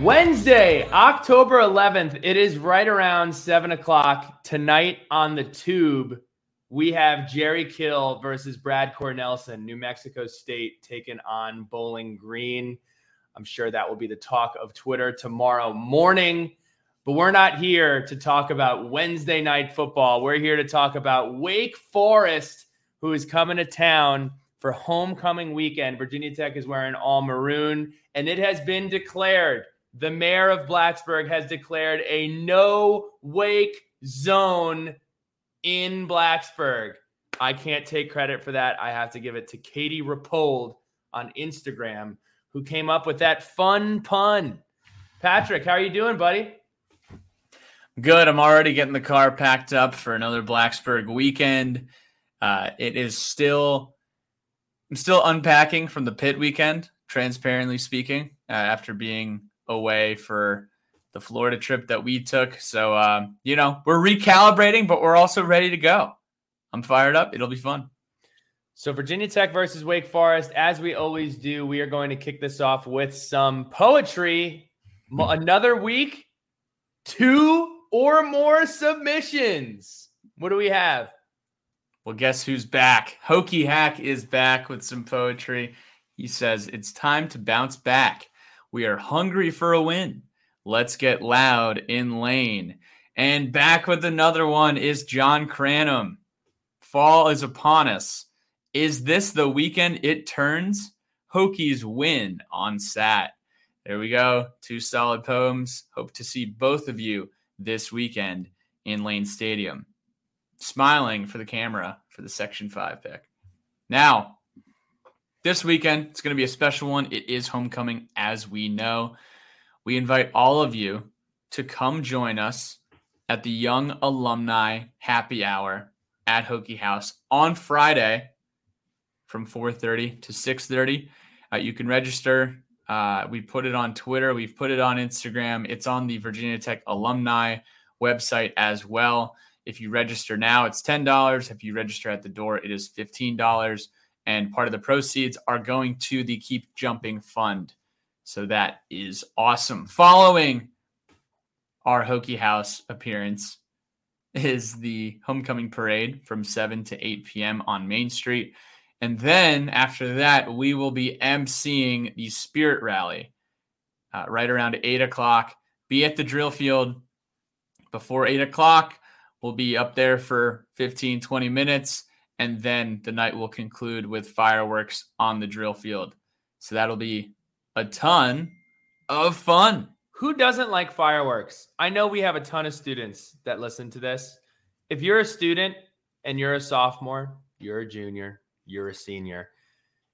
Wednesday, October 11th, it is right around 7 o'clock. Tonight on the Tube, we have Jerry Kill versus Brad Cornelsen, New Mexico State, taking on Bowling Green. I'm sure that will be the talk of Twitter tomorrow morning. But we're not here to talk about Wednesday night football. We're here to talk about Wake Forest, who is coming to town for homecoming weekend. Virginia Tech is wearing all maroon, and it has been declared. The mayor of Blacksburg has declared a no-wake zone in Blacksburg. I can't take credit for that. I have to give it to Katie Rapold on Instagram, who came up with that fun pun. Patrick, how are you doing, buddy? Good. I'm already getting the car packed up for another Blacksburg weekend. I'm still unpacking from the pit weekend, transparently speaking, after being away for the Florida trip that we took. So, we're recalibrating, but we're also ready to go. I'm fired up. It'll be fun. So Virginia Tech versus Wake Forest, as we always do, we are going to kick this off with some poetry. Another week, two or more submissions. What do we have? Well, guess who's back? Hokie Hack is back with some poetry. He says, it's time to bounce back. We are hungry for a win. Let's get loud in Lane. And back with another one is John Cranham. Fall is upon us. Is this the weekend it turns? Hokies win on Sat. There we go. Two solid poems. Hope to see both of you this weekend in Lane Stadium. Smiling for the camera for the Section 5 pick. Now, this weekend, it's going to be a special one. It is homecoming, as we know. We invite all of you to come join us at the Young Alumni Happy Hour at Hokie House on Friday from 4:30 to 6:30. You can register. We put it on Twitter. We've put it on Instagram. It's on the Virginia Tech alumni website as well. If you register now, it's $10. If you register at the door, it is $15. And part of the proceeds are going to the Keep Jumping Fund. So that is awesome. Following our Hokie House appearance is the homecoming parade from 7 to 8 p.m. on Main Street. And then after that, we will be emceeing the Spirit Rally right around 8 o'clock. Be at the drill field before 8 o'clock. We'll be up there for 15, 20 minutes. And then the night will conclude with fireworks on the drill field. So that'll be a ton of fun. Who doesn't like fireworks? I know we have a ton of students that listen to this. If you're a student and you're a sophomore, you're a junior, you're a senior,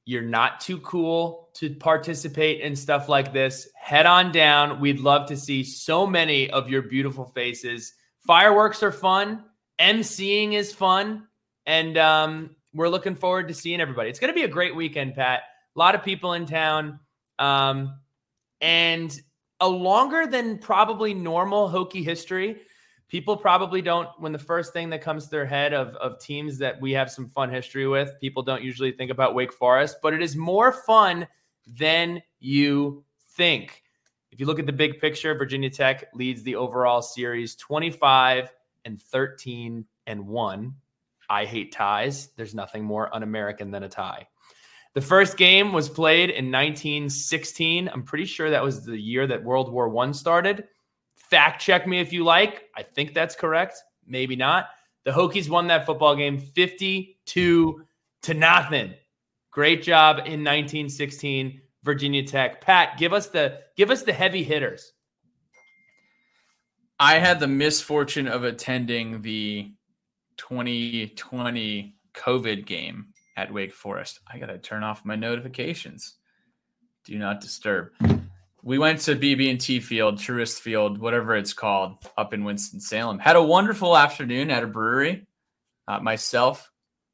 you're not too cool to participate in stuff like this, head on down. We'd love to see so many of your beautiful faces. Fireworks are fun. MCing is fun. And we're looking forward to seeing everybody. It's going to be a great weekend, Pat. A lot of people in town. And a longer than probably normal Hokie history. People probably don't, when the first thing that comes to their head of teams that we have some fun history with, people don't usually think about Wake Forest. But it is more fun than you think. If you look at the big picture, Virginia Tech leads the overall series 25-13-1. I hate ties. There's nothing more un-American than a tie. The first game was played in 1916. I'm pretty sure that was the year that World War I started. Fact check me if you like. I think that's correct. maybe not. The Hokies won that football game 52-0. Great job in 1916, Virginia Tech. Pat, give us the heavy hitters. I had the misfortune of attending the 2020 COVID game at Wake Forest. I got to turn off my notifications. Do not disturb. We went to BB&T Field, Truist Field, whatever it's called, up in Winston-Salem. Had a wonderful afternoon at a brewery. Myself,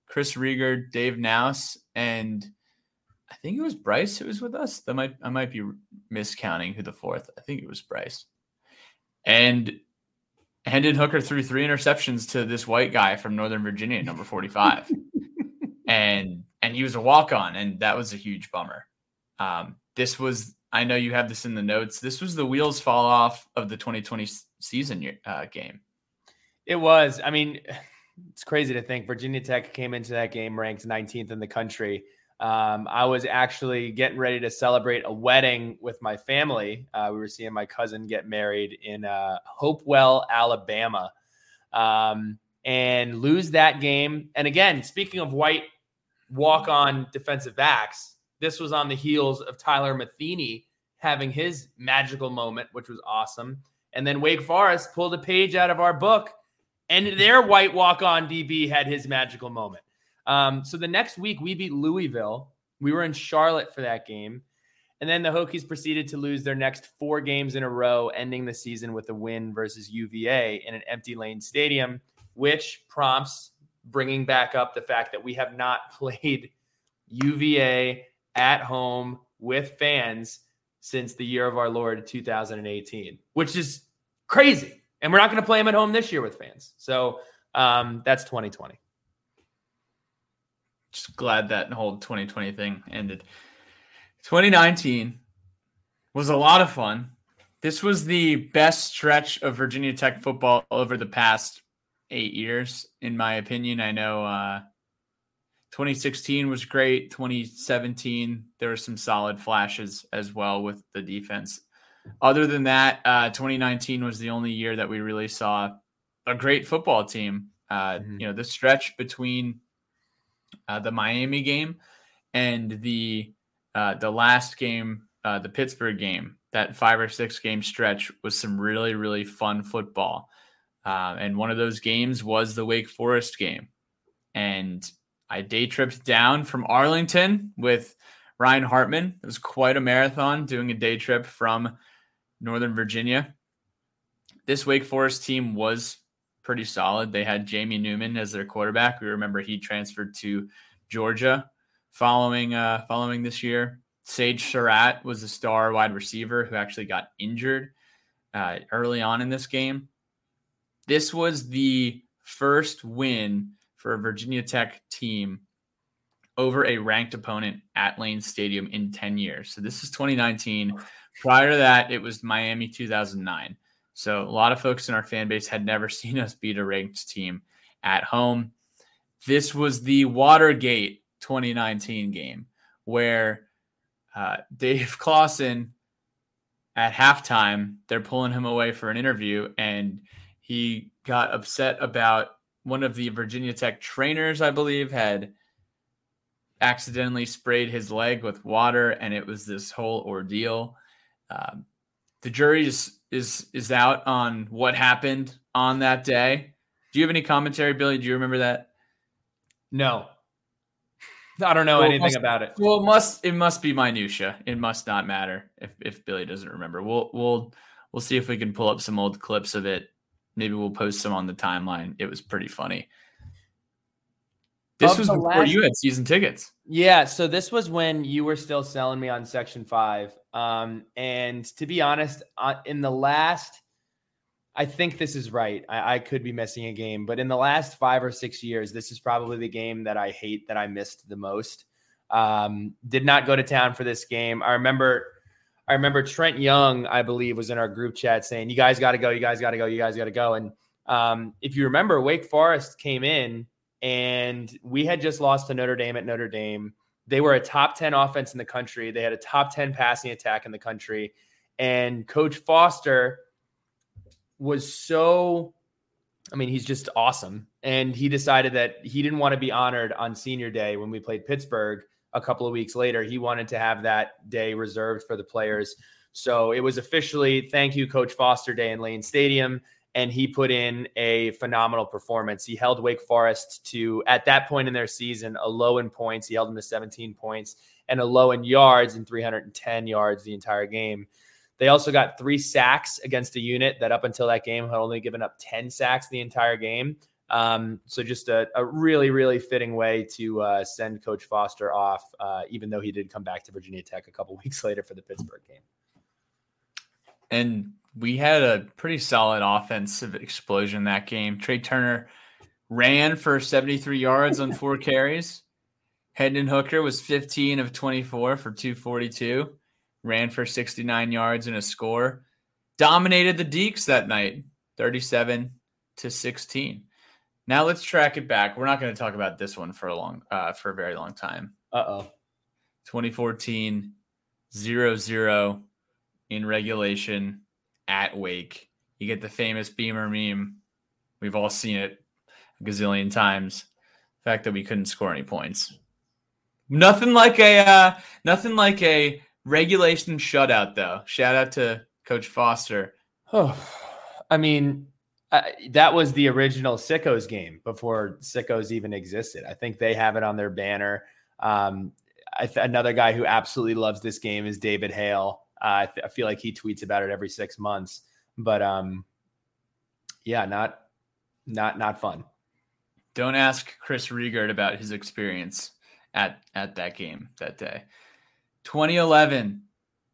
Chris Rieger, Dave Naus, and I think it was Bryce who was with us. I might be miscounting who the fourth. I think it was Bryce. And Hendon Hooker threw three interceptions to this white guy from Northern Virginia, number 45. and he was a walk-on, and that was a huge bummer. This was... I know you have this in the notes. This was the wheels fall off of the 2020 season game. It was. I mean, it's crazy to think Virginia Tech came into that game ranked 19th in the country. I was actually getting ready to celebrate a wedding with my family. We were seeing my cousin get married in Hopewell, Alabama, and lose that game. And again, speaking of white walk-on defensive backs, this was on the heels of Tyler Matheny having his magical moment, which was awesome. And then Wake Forest pulled a page out of our book, and their white walk-on DB had his magical moment. So the next week, we beat Louisville. We were in Charlotte for that game. And then the Hokies proceeded to lose their next four games in a row, ending the season with a win versus UVA in an empty Lane Stadium, which prompts bringing back up the fact that we have not played UVA at home with fans since the year of our Lord 2018, which is crazy. And we're not going to play them at home this year with fans. So that's 2020. Just glad that whole 2020 thing ended. 2019 was a lot of fun. This was the best stretch of Virginia Tech football over the past 8 years, in my opinion. I know 2016 was great. 2017, there were some solid flashes as well with the defense. Other than that, 2019 was the only year that we really saw a great football team. You know, the stretch between the Miami game and the last game, the Pittsburgh game, that 5 or 6 game stretch was some really, really fun football. And one of those games was the Wake Forest game. And I day tripped down from Arlington with Ryan Hartman. It was quite a marathon doing a day trip from Northern Virginia. This Wake Forest team was pretty solid. They had Jamie Newman as their quarterback. We remember he transferred to Georgia following this year. Sage Surratt was a star wide receiver who actually got injured early on in this game. This was the first win for a Virginia Tech team over a ranked opponent at Lane Stadium in 10 years. So this is 2019. Prior to that, it was Miami 2009. So a lot of folks in our fan base had never seen us beat a ranked team at home. This was the Watergate 2019 game where Dave Clawson at halftime, they're pulling him away for an interview, and he got upset about one of the Virginia Tech trainers, I believe, had accidentally sprayed his leg with water, and it was this whole ordeal. The jury is out on what happened on that day. Do you have any commentary, Billy? Do you remember that? No, I don't know anything about it. Well, it must be minutia. It must not matter if Billy doesn't remember. We'll see if we can pull up some old clips of it. Maybe we'll post some on the timeline. It was pretty funny. This was before you had season tickets. Yeah, so this was when you were still selling me on Section 5. And to be honest, in the last, I think this is right. I could be missing a game. But in the last 5 or 6 years, this is probably the game that I hate that I missed the most. Did not go to town for this game. I remember Trent Young, I believe, was in our group chat saying, you guys got to go. And if you remember, Wake Forest came in and we had just lost to Notre Dame at Notre Dame. They were a top 10 offense in the country. They had a top 10 passing attack in the country. And Coach Foster was so I mean, he's just awesome. And he decided that he didn't want to be honored on senior day when we played Pittsburgh a couple of weeks later. He wanted to have that day reserved for the players. So it was officially thank you, Coach Foster Day in Lane Stadium. And he put in a phenomenal performance. He held Wake Forest to, at that point in their season, a low in points. He held them to 17 points and a low in yards and 310 yards the entire game. They also got 3 sacks against a unit that up until that game had only given up 10 sacks the entire game. So just a really, really fitting way to send Coach Foster off, even though he did come back to Virginia Tech a couple weeks later for the Pittsburgh game. And we had a pretty solid offensive explosion that game. Trey Turner ran for 73 yards on 4 carries. Hendon Hooker was 15 of 24 for 242. Ran for 69 yards and a score. Dominated the Deeks that night, 37-16. Now let's track it back. We're not going to talk about this one for a very long time. 2014, 0-0 in regulation at Wake. You get the famous Beamer meme. We've all seen it a gazillion times. The fact that we couldn't score any points. Nothing like a regulation shutout, though. Shout out to Coach Foster. Oh, I mean, that was the original Sickos game before Sickos even existed. I think they have it on their banner. Another guy who absolutely loves this game is David Hale. I feel like he tweets about it every 6 months, but yeah, not fun. Don't ask Chris Riegert about his experience at that game that day. 2011.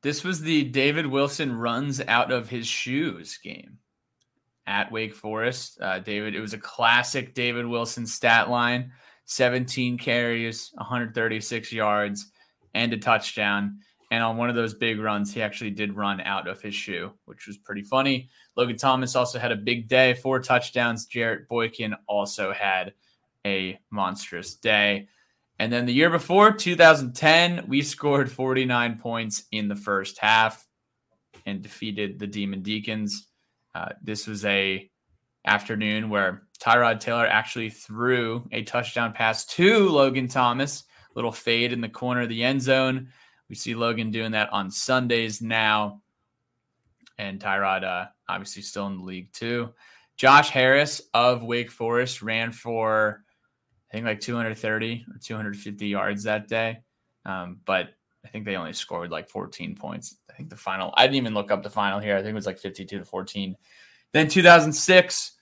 This was the David Wilson runs out of his shoes game at Wake Forest. It was a classic David Wilson stat line: 17 carries, 136 yards, and a touchdown. And on one of those big runs, he actually did run out of his shoe, which was pretty funny. Logan Thomas also had a big day, 4 touchdowns. Jarrett Boykin also had a monstrous day. And then the year before, 2010, we scored 49 points in the first half and defeated the Demon Deacons. This was a afternoon where Tyrod Taylor actually threw a touchdown pass to Logan Thomas, little fade in the corner of the end zone. We see Logan doing that on Sundays now. And Tyrod, obviously still in the league too. Josh Harris of Wake Forest ran for, I think, like 230 or 250 yards that day. But I think they only scored like 14 points. I think the final, I didn't even look up the final here. I think it was like 52-14. Then 2006,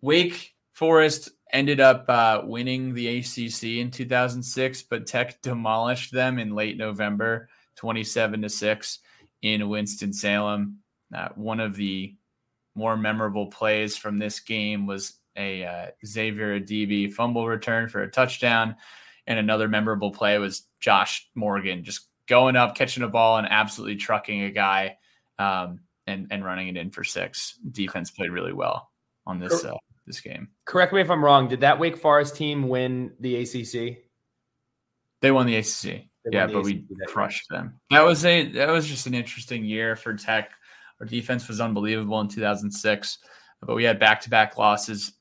Wake Forest ended up winning the ACC in 2006, but Tech demolished them in late November, 27-6 in Winston-Salem. One of the more memorable plays from this game was a Xavier Adebe fumble return for a touchdown. And another memorable play was Josh Morgan just going up, catching a ball, and absolutely trucking a guy and running it in for 6. Defense played really well on this game. Correct me if I'm wrong. Did that Wake Forest team win the ACC? They won the ACC. Yeah, but we crushed them. That was just an interesting year for Tech. Our defense was unbelievable in 2006, but we had back-to-back losses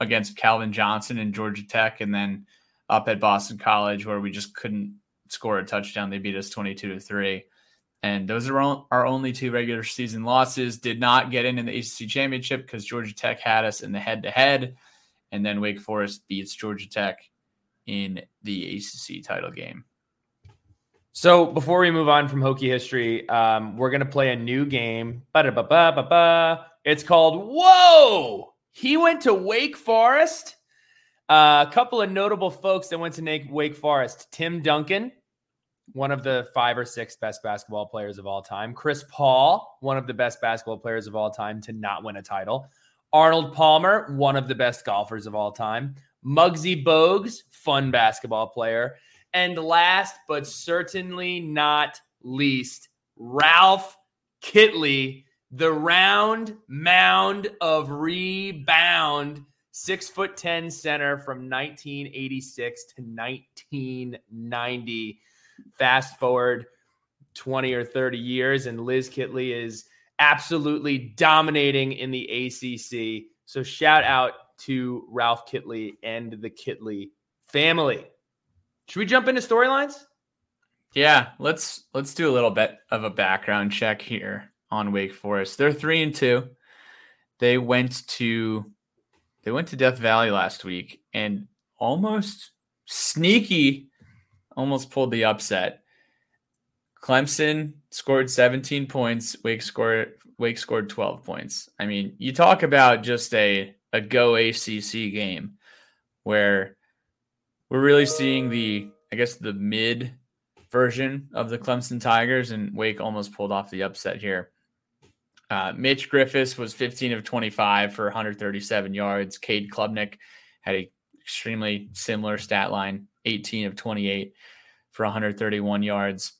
against Calvin Johnson and Georgia Tech, and then up at Boston College where we just couldn't score a touchdown. They beat us 22-3. And those are our only 2 regular season losses. Did not get in the ACC championship because Georgia Tech had us in the head-to-head. And then Wake Forest beats Georgia Tech in the ACC title game. So before we move on from Hokie history, we're going to play a new game. It's called Whoa! He went to Wake Forest? A couple of notable folks that went to Wake Forest. Tim Duncan, one of the 5 or 6 best basketball players of all time. Chris Paul, one of the best basketball players of all time to not win a title. Arnold Palmer, one of the best golfers of all time. Muggsy Bogues, fun basketball player. And last but certainly not least, Ralph Kitley, the round mound of rebound, 6'10" center from 1986 to 1990. Fast forward 20 or 30 years, and Liz Kitley is absolutely dominating in the ACC. So shout out to Ralph Kitley and the Kitley family. Should we jump into storylines? Yeah, let's do a little bit of a background check here on Wake Forest. They're 3-2. They went to Death Valley last week and almost pulled the upset. Clemson scored 17 points. Wake scored 12 points. I mean, you talk about just a go ACC game where we're really seeing the mid version of the Clemson Tigers, and Wake almost pulled off the upset here. Mitch Griffiths was 15 of 25 for 137 yards. Cade Klubnik had an extremely similar stat line, 18 of 28 for 131 yards.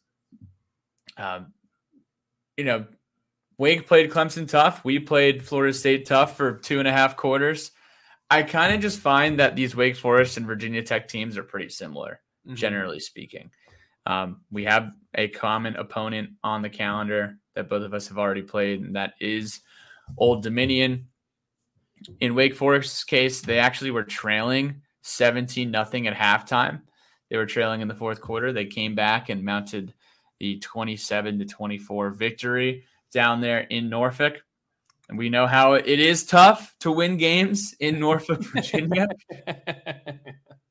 Wake played Clemson tough. We played Florida State tough for 2.5 quarters. I kind of just find that these Wake Forest and Virginia Tech teams are pretty similar, generally speaking. We have a common opponent on the calendar that both of us have already played, and that is Old Dominion. In Wake Forest's case, they actually were trailing 17-0 at halftime. They were trailing in the fourth quarter. They came back and mounted the 27-24 victory down there in Norfolk. And we know how it is tough to win games in Norfolk, Virginia.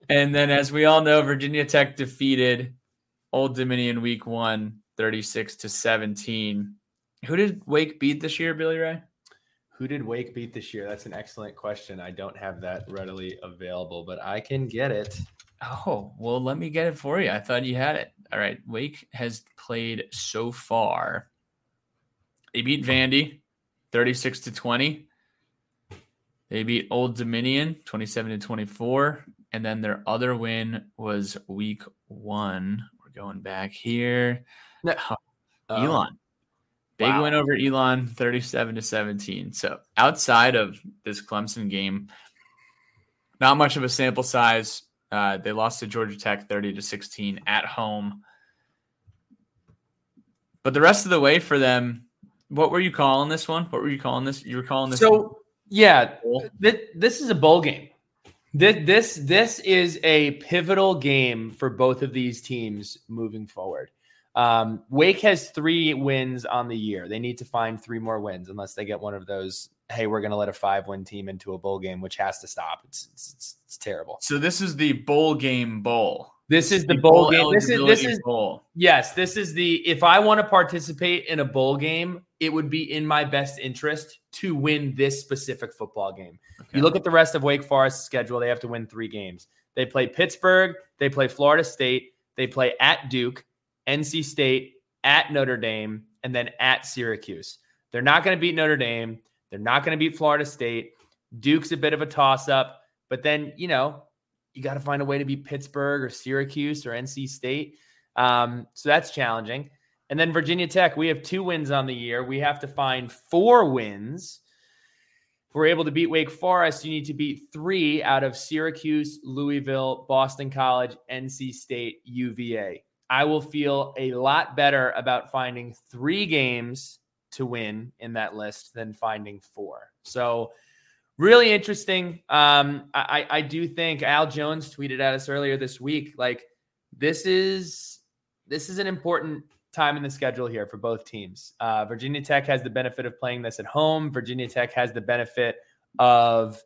And then, as we all know, Virginia Tech defeated Old Dominion week 1, 36-17. Who did Wake beat this year, Billy Ray? Who did Wake beat this year? That's an excellent question. I don't have that readily available, but I can get it. Oh, well, let me get it for you. I thought you had it. All right. Wake has played so far. They beat Vandy 36-20. They beat Old Dominion 27-24. And then their other win was week 1. We're going back here. No. Elon. Big win over Elon, 37-17. So outside of this Clemson game, not much of a sample size. They lost to Georgia Tech 30-16 at home. But the rest of the way for them, what were you calling this one? You were calling this one? Yeah, this is a bowl game. This is a pivotal game for both of these teams moving forward. Wake has 3 wins on the year. They need to find 3 more wins unless they get one of those, hey, we're going to let a 5-win team into a bowl game, which has to stop. It's terrible. So this is the bowl game bowl. This is the bowl game. This is bowl. Yes, this is the, if I want to participate in a bowl game, it would be in my best interest to win this specific football game. Okay. You look at the rest of Wake Forest's schedule, they have to win 3 games. They play Pittsburgh, they play Florida State, they play at Duke, NC State, at Notre Dame, and then at Syracuse. They're not going to beat Notre Dame. They're not going to beat Florida State. Duke's a bit of a toss-up, but then, you got to find a way to beat Pittsburgh or Syracuse or NC State. So that's challenging. And then Virginia Tech, we have 2 wins on the year. We have to find 4 wins. If we're able to beat Wake Forest, you need to beat 3 out of Syracuse, Louisville, Boston College, NC State, UVA. I will feel a lot better about finding 3 games to win in that list than finding 4. So really interesting. I do think Al Jones tweeted at us earlier this week, like this is an important time in the schedule here for both teams. Virginia Tech has the benefit of playing this at home. Virginia Tech has the benefit of,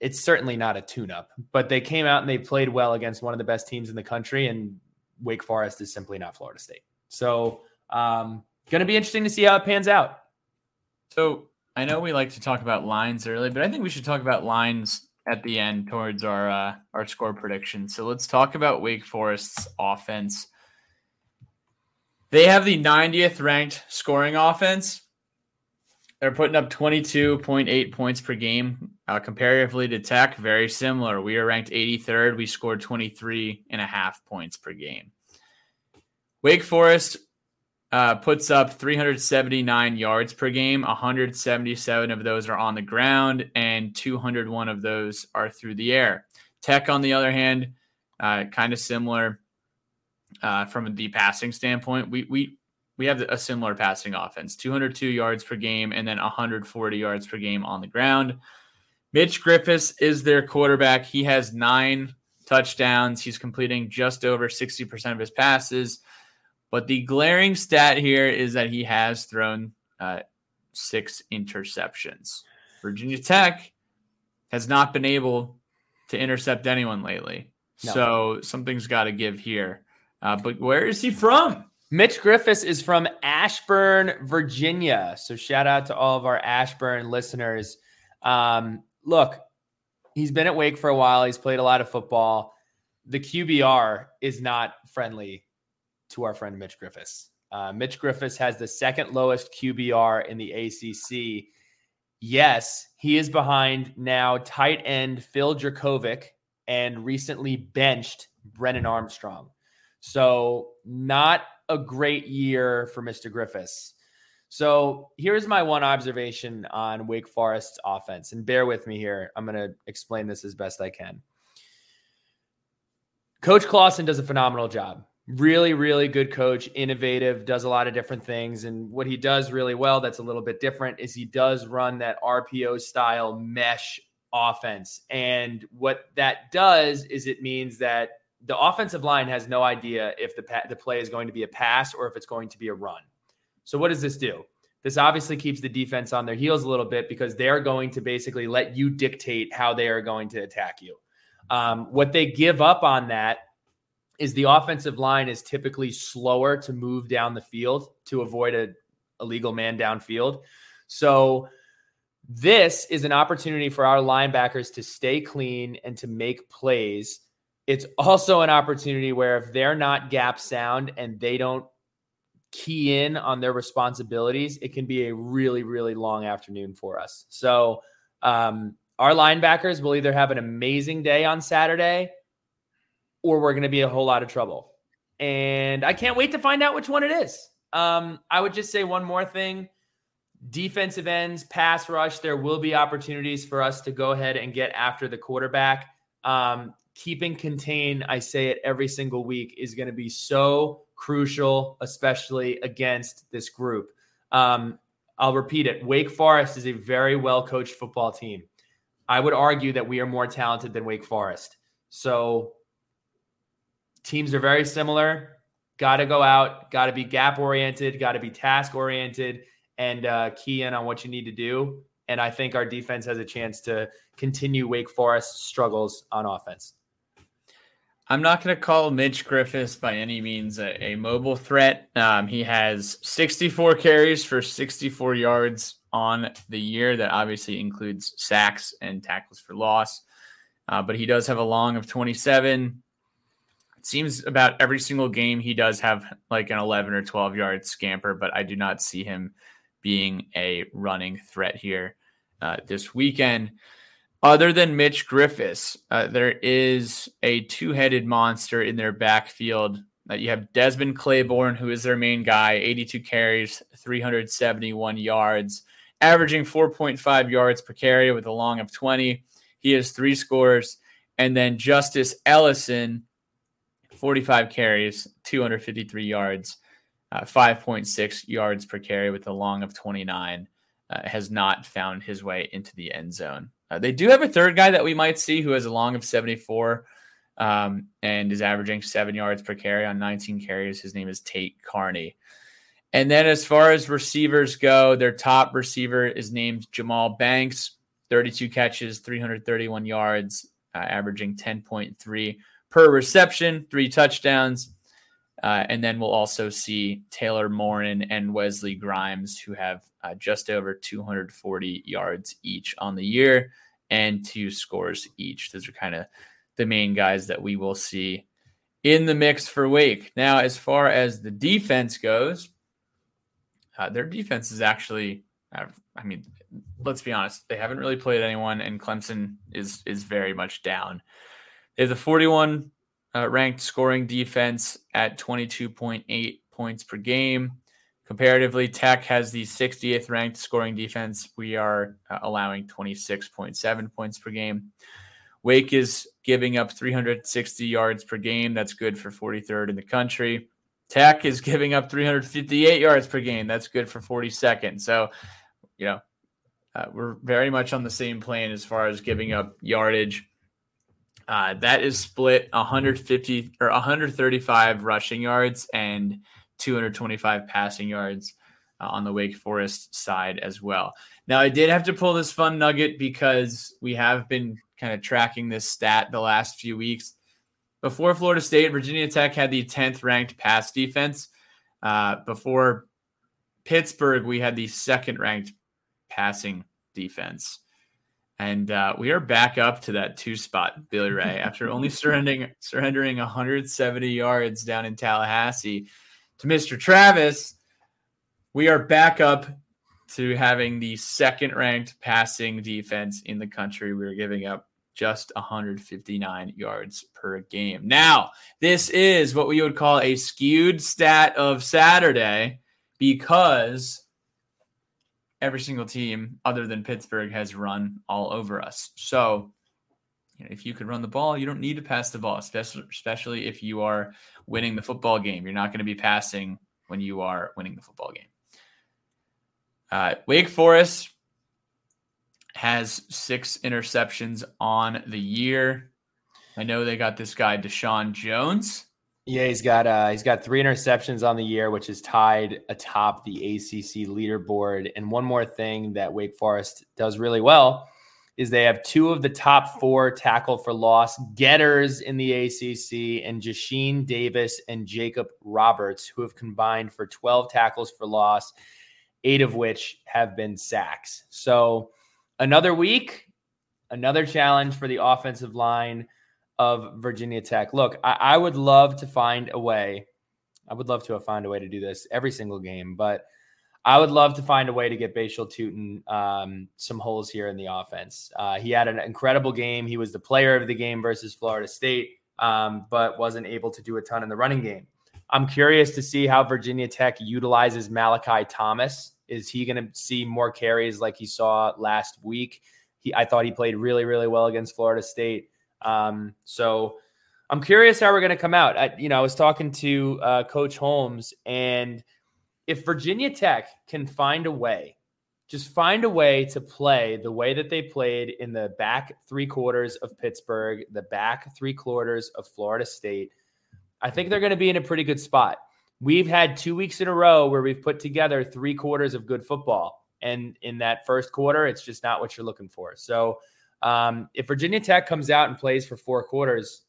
it's certainly not a tune-up, but they came out and they played well against one of the best teams in the country, and Wake Forest is simply not Florida State. So going to be interesting to see how it pans out. So I know we like to talk about lines early, but I think we should talk about lines at the end towards our score prediction. So let's talk about Wake Forest's offense. They have the 90th ranked scoring offense. They're putting up 22.8 points per game. Comparatively to Tech, very similar. We are ranked 83rd. We scored 23.5 points per game. Wake Forest puts up 379 yards per game. 177 of those are on the ground, and 201 of those are through the air. Tech, on the other hand, kind of similar from the passing standpoint. We we have a similar passing offense, 202 yards per game and then 140 yards per game on the ground. Mitch Griffiths is their quarterback. He has 9 touchdowns. He's completing just over 60% of his passes. But the glaring stat here is that he has thrown 6 interceptions. Virginia Tech has not been able to intercept anyone lately. No. So something's got to give here. But where is he from? Mitch Griffiths is from Ashburn, Virginia. So shout out to all of our Ashburn listeners. Look, he's been at Wake for a while. He's played a lot of football. The QBR is not friendly to our friend Mitch Griffiths. Mitch Griffiths has the second lowest QBR in the ACC. Yes, he is behind now tight end Phil Dracovic and recently benched Brennan Armstrong. So not a great year for Mr. Griffiths. So here's my one observation on Wake Forest's offense. And bear with me here. I'm going to explain this as best I can. Coach Clausen does a phenomenal job. Really, really good coach, innovative, does a lot of different things. And what he does really well that's a little bit different is he does run that RPO-style mesh offense. And what that does is it means that the offensive line has no idea if the play is going to be a pass or if it's going to be a run. So what does this do? This obviously keeps the defense on their heels a little bit because they're going to basically let you dictate how they are going to attack you. What they give up on that is the offensive line is typically slower to move down the field to avoid a legal man downfield. So this is an opportunity for our linebackers to stay clean and to make plays. It's also an opportunity where if they're not gap sound and they don't key in on their responsibilities, it can be a really, really long afternoon for us. So our linebackers will either have an amazing day on Saturday or we're going to be a whole lot of trouble. And I can't wait to find out which one it is. I would just say one more thing. Defensive ends, pass rush, there will be opportunities for us to go ahead and get after the quarterback. Keeping contain, I say it every single week, is going to be so crucial, especially against this group. I'll repeat it. Wake Forest is a very well-coached football team. I would argue that we are more talented than Wake Forest. So teams are very similar. Got to go out, got to be gap-oriented, got to be task-oriented, and key in on what you need to do. And I think our defense has a chance to continue Wake Forest's struggles on offense. I'm not going to call Mitch Griffiths by any means a mobile threat. He has 64 carries for 64 yards on the year. That obviously includes sacks and tackles for loss. But he does have a long of 27. Seems about every single game he does have like an 11 or 12 yard scamper, but I do not see him being a running threat here this weekend. Other than Mitch Griffiths, there is a two-headed monster in their backfield. You have Desmond Claiborne, who is their main guy, 82 carries, 371 yards, averaging 4.5 yards per carry with a long of 20. He has 3 scores. And then Justice Ellison, 45 carries, 253 yards, 5.6 yards per carry with a long of 29, has not found his way into the end zone. They do have a third guy that we might see who has a long of 74 and is averaging 7 yards per carry on 19 carries. His name is Tate Carney. And then as far as receivers go, their top receiver is named Jamal Banks, 32 catches, 331 yards, averaging 10.3 per reception, 3 touchdowns. And then we'll also see Taylor Morin and Wesley Grimes, who have just over 240 yards each on the year and 2 scores each. Those are kind of the main guys that we will see in the mix for Wake. Now, as far as the defense goes, their defense is actually, let's be honest, they haven't really played anyone, and Clemson is very much down. They have the 41 ranked scoring defense at 22.8 points per game. Comparatively, Tech has the 60th ranked scoring defense. We are allowing 26.7 points per game. Wake is giving up 360 yards per game. That's good for 43rd in the country. Tech is giving up 358 yards per game. That's good for 42nd. So, you know, we're very much on the same plane as far as giving up yardage. That is split 150 or 135 rushing yards and 225 passing yards on the Wake Forest side as well. Now, I did have to pull this fun nugget because we have been kind of tracking this stat the last few weeks. Before Florida State, Virginia Tech had the 10th ranked pass defense. Before Pittsburgh, we had the second ranked passing defense. And we are back up to that two spot, Billy Ray, after only surrendering 170 yards down in Tallahassee to Mr. Travis. We are back up to having the second ranked passing defense in the country. We are giving up just 159 yards per game. Now, this is what we would call a skewed stat of Saturday because every single team other than Pittsburgh has run all over us. So, you know, if you could run the ball, you don't need to pass the ball, especially if you are winning the football game. You're not going to be passing when you are winning the football game. Wake Forest has 6 interceptions on the year. I know they got this guy, Deshaun Jones. Yeah, he's got 3 interceptions on the year, which is tied atop the ACC leaderboard. And one more thing that Wake Forest does really well is they have 2 of the top 4 tackle for loss getters in the ACC, and Jasheen Davis and Jacob Roberts, who have combined for 12 tackles for loss, 8 of which have been sacks. So another week, another challenge for the offensive line of Virginia Tech. Look, I would love to find a way. I would love to find a way to do this every single game, but I would love to find a way to get Bashal Tutin some holes here in the offense. He had an incredible game. He was the player of the game versus Florida State, but wasn't able to do a ton in the running game. I'm curious to see how Virginia Tech utilizes Malachi Thomas. Is he going to see more carries like he saw last week? I thought he played really, really well against Florida State. So I'm curious how we're going to come out. I was talking to Coach Holmes, and if Virginia Tech can find a way to play the way that they played in the back 3/4 of Pittsburgh, the back 3/4 of Florida State, I think they're going to be in a pretty good spot. We've had 2 weeks in a row where we've put together 3/4 of good football. And in that first quarter, it's just not what you're looking for. So if Virginia Tech comes out and plays for 4 quarters,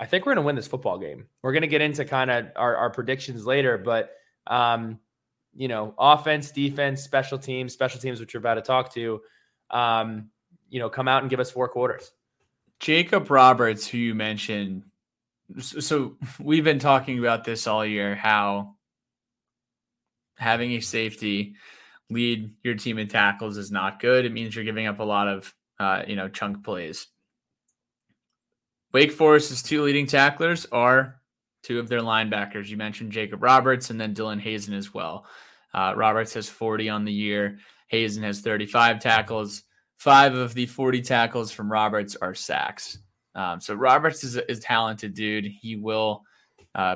I think we're going to win this football game. We're going to get into kind of our predictions later, but offense, defense, special teams, which you're about to talk to, come out and give us 4 quarters. Jacob Roberts, who you mentioned, so we've been talking about this all year, how having a safety lead your team in tackles is not good. It means you're giving up a lot of, chunk plays. Wake Forest's 2 leading tacklers are 2 of their linebackers. You mentioned Jacob Roberts and then Dylan Hazen as well. Roberts has 40 on the year. Hazen has 35 tackles. 5 of the 40 tackles from Roberts are sacks. So Roberts is a talented dude. He will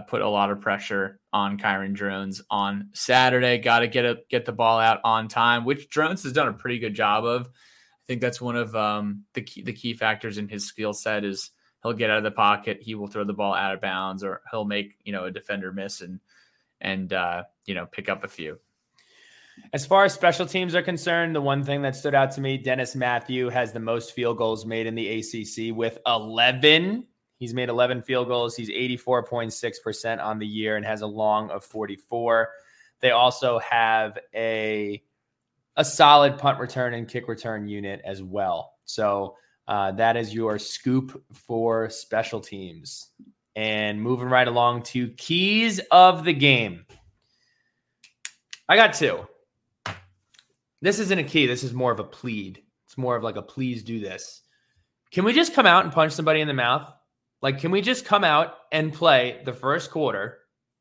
put a lot of pressure on Kyron Drones on Saturday. Got to get the ball out on time, which Drones has done a pretty good job of. I think that's one of the key factors in his skill set is he'll get out of the pocket. He will throw the ball out of bounds, or he'll make a defender miss and pick up a few. As far as special teams are concerned, the one thing that stood out to me, Dennis Matthew has the most field goals made in the ACC with 11. He's made 11 field goals. He's 84.6% on the year and has a long of 44. They also have a solid punt return and kick return unit as well. So that is your scoop for special teams. And moving right along to keys of the game. I got 2. This isn't a key. This is more of a plead. It's more of like a please do this. Can we just come out and punch somebody in the mouth? Like, can we just come out and play the first quarter,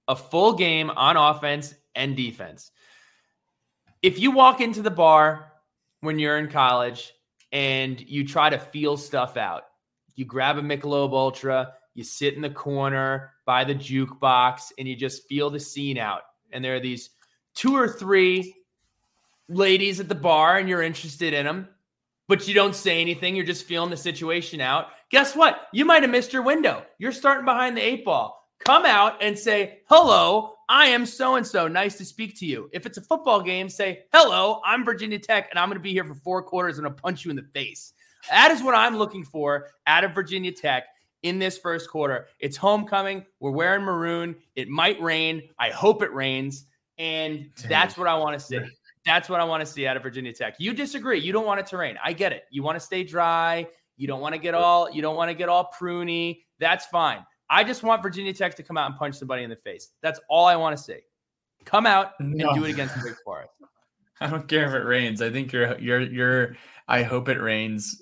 a full game on offense and defense? If you walk into the bar when you're in college and you try to feel stuff out, you grab a Michelob Ultra, you sit in the corner by the jukebox and you just feel the scene out. And there are these two or three ladies at the bar and you're interested in them, but you don't say anything. You're just feeling the situation out. Guess what? You might have missed your window. You're starting behind the eight ball. Come out and say, hello, I am so-and-so. Nice to speak to you. If it's a football game, say, hello, I'm Virginia Tech, and I'm going to be here for 4 quarters and I'll punch you in the face. That is what I'm looking for out of Virginia Tech in this first quarter. It's homecoming. We're wearing maroon. It might rain. I hope it rains. And that's what I want to see. That's what I want to see out of Virginia Tech. You disagree. You don't want it to rain. I get it. You want to stay dry. You don't want to get all pruny. That's fine. I just want Virginia Tech to come out and punch somebody in the face. That's all I want to see. Come out and do it against the Wake Forest. I don't care if it rains. I think your I hope it rains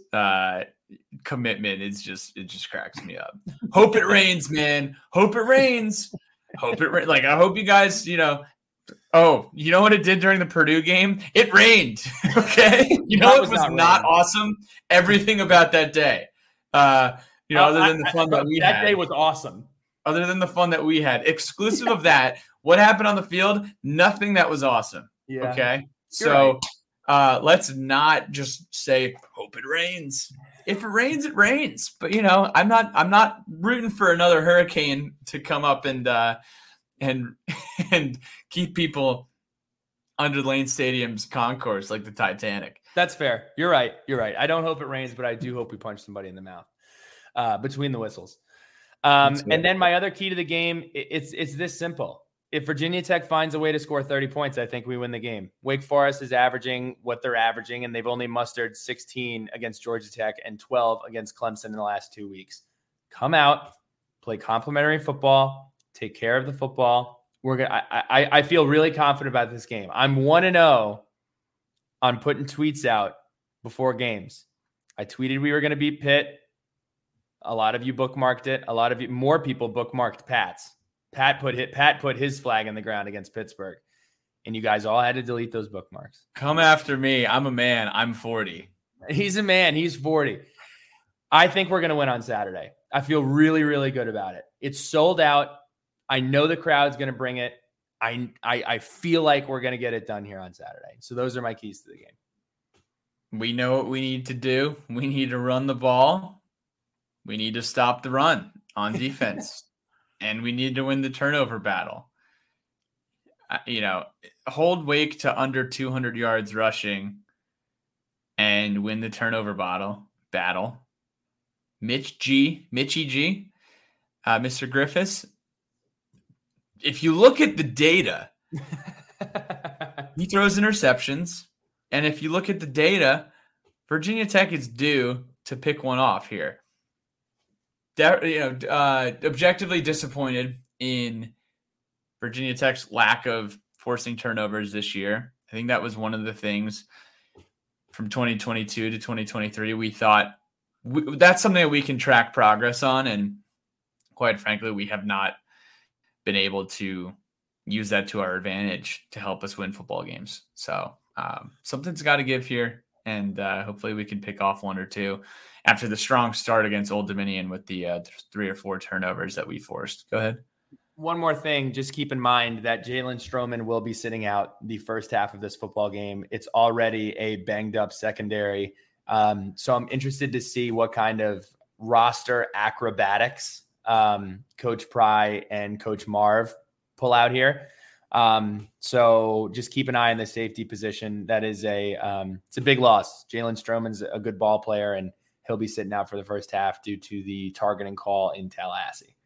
commitment is just, it just cracks me up. Hope it rains, man. Hope it rains. Hope it rains. Like, I hope you guys, oh, you know what it did during the Purdue game? It rained. Okay. You know, it was not awesome. Everything about that day. Other than the fun that we had. That day was awesome. Other than the fun that we had. Exclusive of that, what happened on the field? Nothing that was awesome. Yeah. Okay? So let's not just say, hope it rains. If it rains, it rains. But, I'm not rooting for another hurricane to come up and keep people under Lane Stadium's concourse like the Titanic. That's fair. You're right. I don't hope it rains, but I do hope we punch somebody in the mouth. Between the whistles. And then my other key to the game, it's this simple. If Virginia Tech finds a way to score 30 points, I think we win the game. Wake Forest is averaging what they're averaging, and they've only mustered 16 against Georgia Tech and 12 against Clemson in the last 2 weeks. Come out, play complimentary football, take care of the football. I feel really confident about this game. I'm 1-0 on putting tweets out before games. I tweeted we were going to beat Pitt. A lot of you bookmarked it. More people bookmarked Pat's. Pat put his flag in the ground against Pittsburgh. And you guys all had to delete those bookmarks. Come after me. I'm a man. I'm 40. He's a man. He's 40. I think we're going to win on Saturday. I feel really, really good about it. It's sold out. I know the crowd's going to bring it. I feel like we're going to get it done here on Saturday. So those are my keys to the game. We know what we need to do. We need to run the ball. We need to stop the run on defense, and we need to win the turnover battle. Hold Wake to under 200 yards rushing and win the turnover battle. Mr. Griffiths, if you look at the data, he throws interceptions. And if you look at the data, Virginia Tech is due to pick one off here. Objectively disappointed in Virginia Tech's lack of forcing turnovers this year. I think that was one of the things from 2022 to 2023 we thought that's something that we can track progress on, and quite frankly, we have not been able to use that to our advantage to help us win football games. So something's got to give here. And hopefully we can pick off one or two after the strong start against Old Dominion with the 3 or 4 turnovers that we forced. Go ahead. One more thing, just keep in mind that Jalen Stroman will be sitting out the first half of this football game. It's already a banged up secondary. So I'm interested to see what kind of roster acrobatics Coach Pry and Coach Marv pull out here. So just keep an eye on the safety position. That is it's a big loss. Jalen Stroman's a good ball player, and he'll be sitting out for the first half due to the targeting call in Tallahassee.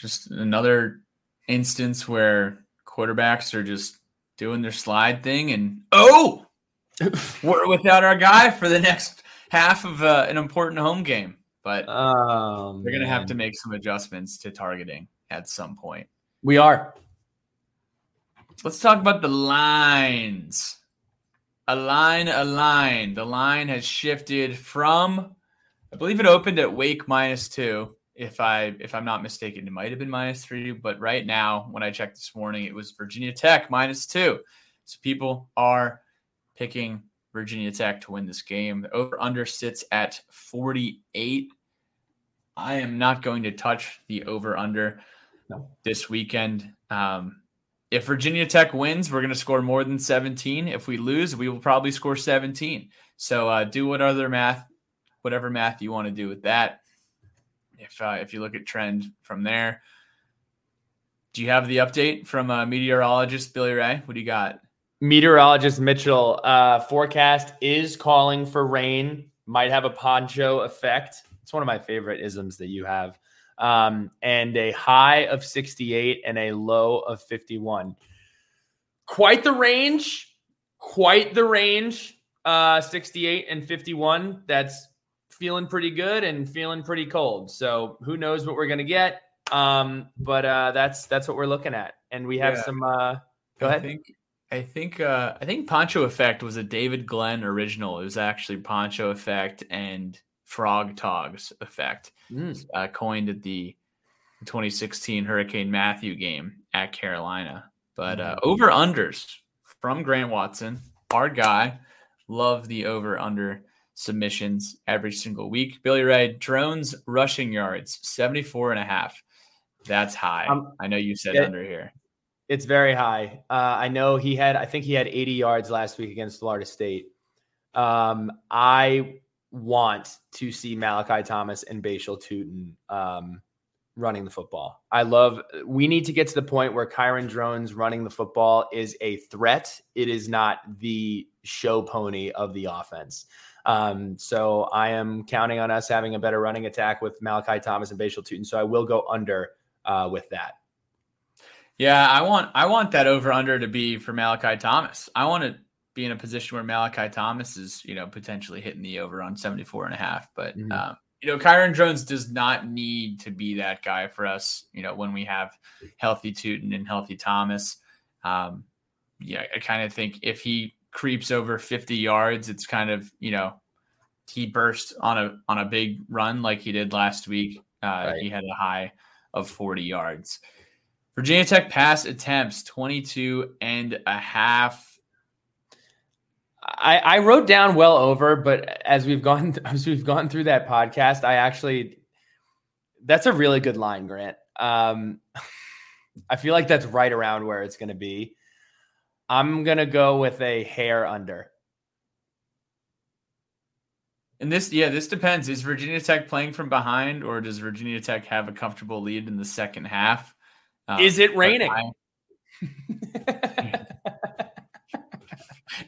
Just another instance where quarterbacks are just doing their slide thing and, we're without our guy for the next half of an important home game, but they're going to have to make some adjustments to targeting at some point. We are. Let's talk about the lines. A line. The line has shifted from, I believe it opened at Wake -2. If I'm not mistaken, it might have been -3. But right now, when I checked this morning, it was Virginia Tech -2. So people are picking Virginia Tech to win this game. The over/under sits at 48. I am not going to touch the over-under this weekend. If Virginia Tech wins, we're going to score more than 17. If we lose, we will probably score 17. So do whatever math you want to do with that. If you look at trend from there. Do you have the update from meteorologist Billy Ray? What do you got? Meteorologist Mitchell, forecast is calling for rain. Might have a poncho effect. It's one of my favorite isms that you have. And a high of 68 and a low of 51. Quite the range. 68 and 51. That's feeling pretty good and feeling pretty cold. So who knows what we're going to get. But that's what we're looking at. And we have some, go ahead. I think Poncho Effect was a David Glenn original. It was actually Poncho Effect and Frog Togs Effect, coined at the 2016 Hurricane Matthew game at Carolina. But over unders from Grant Watson, our guy. Love the over under submissions every single week. Billy Ray, drones rushing yards, 74.5. That's high. I know you said under here. It's very high. I know he had 80 yards last week against Florida State. I want to see Malachi Thomas and Bashael Tutin running the football. We need to get to the point where Kyron Drones running the football is a threat. It is not the show pony of the offense. So I am counting on us having a better running attack with Malachi Thomas and Bashael Tutin. So I will go under with that. Yeah, I want that over-under to be for Malachi Thomas. I want to be in a position where Malachi Thomas is, potentially hitting the over on 74.5. But, Kyron Jones does not need to be that guy for us, when we have healthy Tutin and healthy Thomas. I kind of think if he creeps over 50 yards, it's kind of, he burst on a big run like he did last week. Right. He had a high of 40 yards. Virginia Tech pass attempts, 22.5. I wrote down well over, but as we've gone through that podcast, that's a really good line, Grant. I feel like that's right around where it's going to be. I'm going to go with a hair under. And this depends. Is Virginia Tech playing from behind, or does Virginia Tech have a comfortable lead in the second half? Is it raining?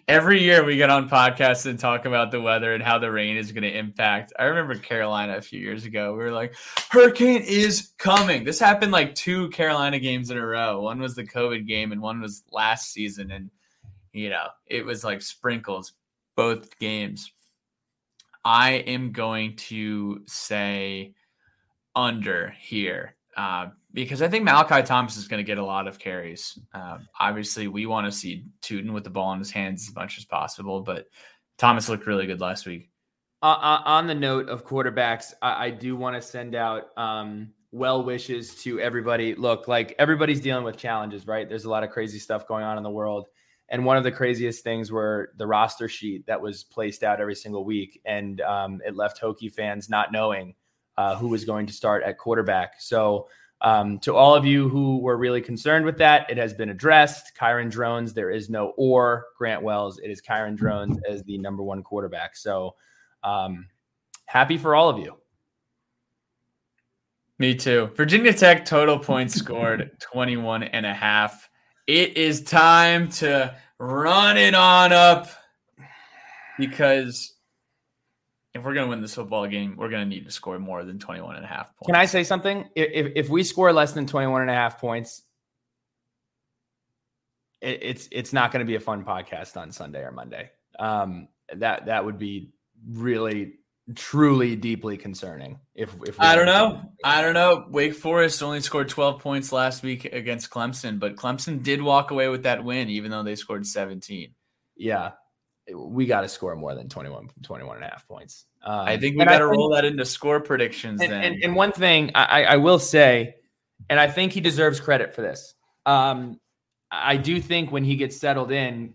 Every year we get on podcasts and talk about the weather and how the rain is going to impact. I remember Carolina a few years ago. We were like, hurricane is coming. This happened like 2 Carolina games in a row. One was the COVID game and one was last season. And, it was like sprinkles both games. I am going to say under here. Because I think Malachi Thomas is going to get a lot of carries. Obviously, we want to see Tutin with the ball in his hands as much as possible, but Thomas looked really good last week. On the note of quarterbacks, I do want to send out well wishes to everybody. Look, everybody's dealing with challenges, right? There's a lot of crazy stuff going on in the world. And one of the craziest things were the roster sheet that was placed out every single week. And it left Hokie fans not knowing who was going to start at quarterback. So, to all of you who were really concerned with that, it has been addressed. Kyron Drones, there is no or Grant Wells. It is Kyron Drones as the number one quarterback. So happy for all of you. Me too. Virginia Tech total points scored 21.5. It is time to run it on up, because if we're going to win this football game, we're going to need to score more than 21.5 points. Can I say something? If we score less than 21.5 points, it's not going to be a fun podcast on Sunday or Monday. That would be really, truly, deeply concerning. If I don't know. Wake Forest only scored 12 points last week against Clemson, but Clemson did walk away with that win, even though they scored 17. Yeah. We got to score more than 21.5 points. I think we got to roll that into score predictions. And one thing I will say, and I think he deserves credit for this. I do think when he gets settled in,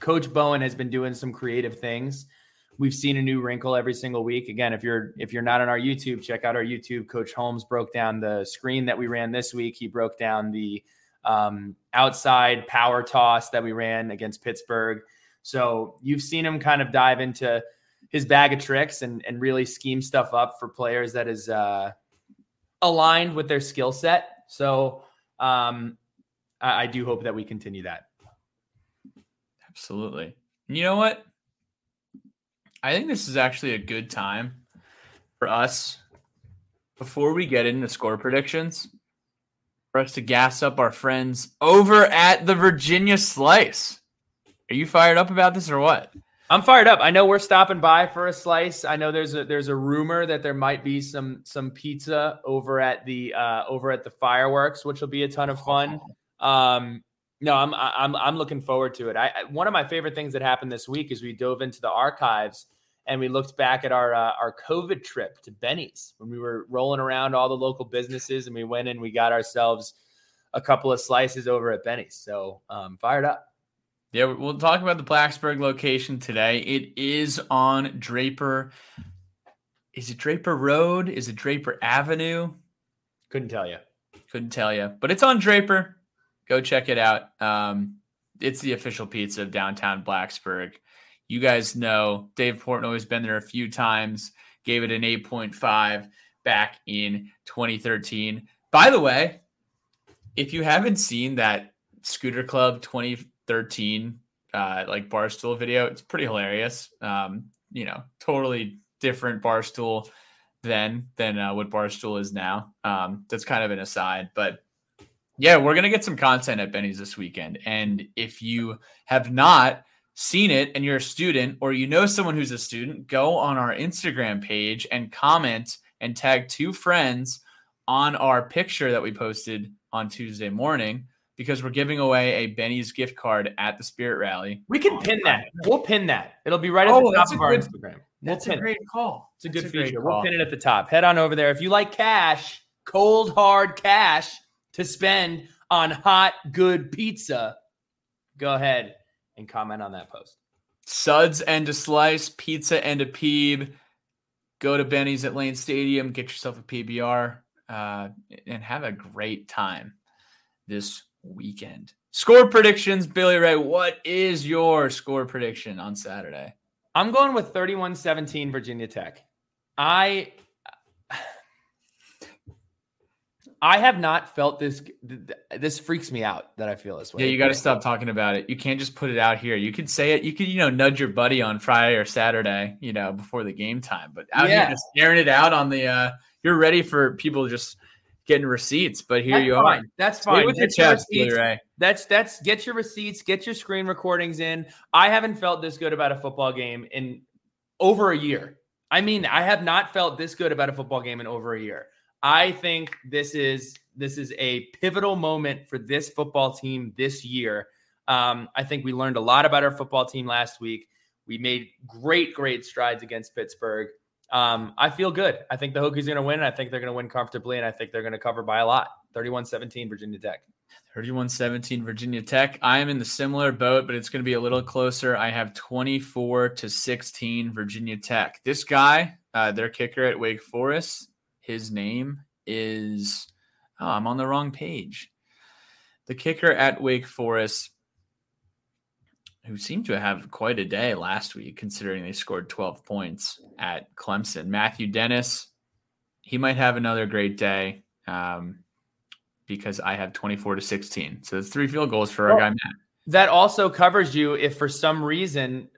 Coach Bowen has been doing some creative things We've seen a new wrinkle every single week. Again, if you're not on our YouTube, check out our YouTube. Coach Holmes broke down the screen that we ran this week. He broke down the outside power toss that we ran against Pittsburgh. So you've seen him kind of dive into his bag of tricks and really scheme stuff up for players that is aligned with their skill set. So I do hope that we continue that. Absolutely. You know what? I think this is actually a good time for us, before we get into score predictions, for us to gas up our friends over at the Virginia Slice. Are you fired up about this or what? I'm fired up. I know we're stopping by for a slice. I know there's a rumor that there might be some pizza over at the fireworks, which will be a ton of fun. No, I'm looking forward to it. One of my favorite things that happened this week is we dove into the archives and we looked back at our COVID trip to Benny's when we were rolling around all the local businesses, and we went and we got ourselves a couple of slices over at Benny's. So fired up. Yeah, we'll talk about the Blacksburg location today. It is on Draper. Is it Draper Road? Is it Draper Avenue? Couldn't tell you. But it's on Draper. Go check it out. It's the official pizza of downtown Blacksburg. You guys know Dave Portnoy has been there a few times. Gave it an 8.5 back in 2013. By the way, if you haven't seen that Scooter Club 2013 like Barstool video, it's pretty hilarious. Totally different Barstool than what Barstool is now. That's kind of an aside, but yeah, we're gonna get some content at Benny's this weekend. And if you have not seen it and you're a student, or you know someone who's a student, go on our Instagram page and comment and tag two friends on our picture that we posted on Tuesday morning, because we're giving away a Benny's gift card at the Spirit Rally. We can pin that. We'll pin that. It'll be right at the top of our Instagram. That's a great call. It's a good feature. We'll pin it at the top. Head on over there. If you like cash, cold, hard cash to spend on hot, good pizza, go ahead and comment on that post. Suds and a slice, pizza and a peeb. Go to Benny's at Lane Stadium, get yourself a PBR, and have a great time this weekend. Score predictions, Billy Ray. What is your score prediction on Saturday? I'm going with 31-17 Virginia Tech. I have not felt this. This freaks me out that I feel this way. Yeah, you got to stop talking about it. You can't just put it out here. You can say it. You can, nudge your buddy on Friday or Saturday, before the game time. But out here, just airing it out on the. You're ready for people just getting receipts, but here you are. That's fine. That's get your receipts, get your screen recordings in. I haven't felt this good about a football game in over a year. I mean, I have not felt this good about a football game in over a year. I think this is a pivotal moment for this football team this year. I think we learned a lot about our football team last week. We made great strides against Pittsburgh. I feel good. I think the Hokies are going to win. I think they're going to win comfortably, and I think they're going to cover by a lot. 31-17 Virginia Tech. 31-17 Virginia Tech. I am in the similar boat, but it's going to be a little closer. I have 24-16 Virginia Tech. This guy, their kicker at Wake Forest, his name is – oh, I'm on the wrong page. The kicker at Wake Forest, who seemed to have quite a day last week, considering they scored 12 points at Clemson. Matthew Dennis, he might have another great day because I have 24-16. So that's 3 field goals for our guy, Matt. That also covers you if for some reason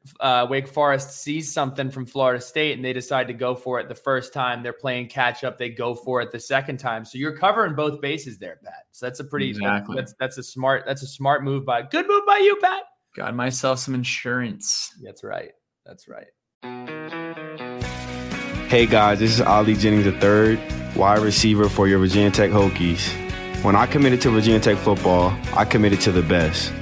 Wake Forest sees something from Florida State and they decide to go for it the first time. They're playing catch up. They go for it the second time. So you're covering both bases there, Pat. So that's a pretty exactly. that's a smart move by good move by you, Pat. Got myself some insurance. That's right. Hey guys, this is Ollie Jennings III, wide receiver for your Virginia Tech Hokies. When I committed to Virginia Tech football, I committed to the best.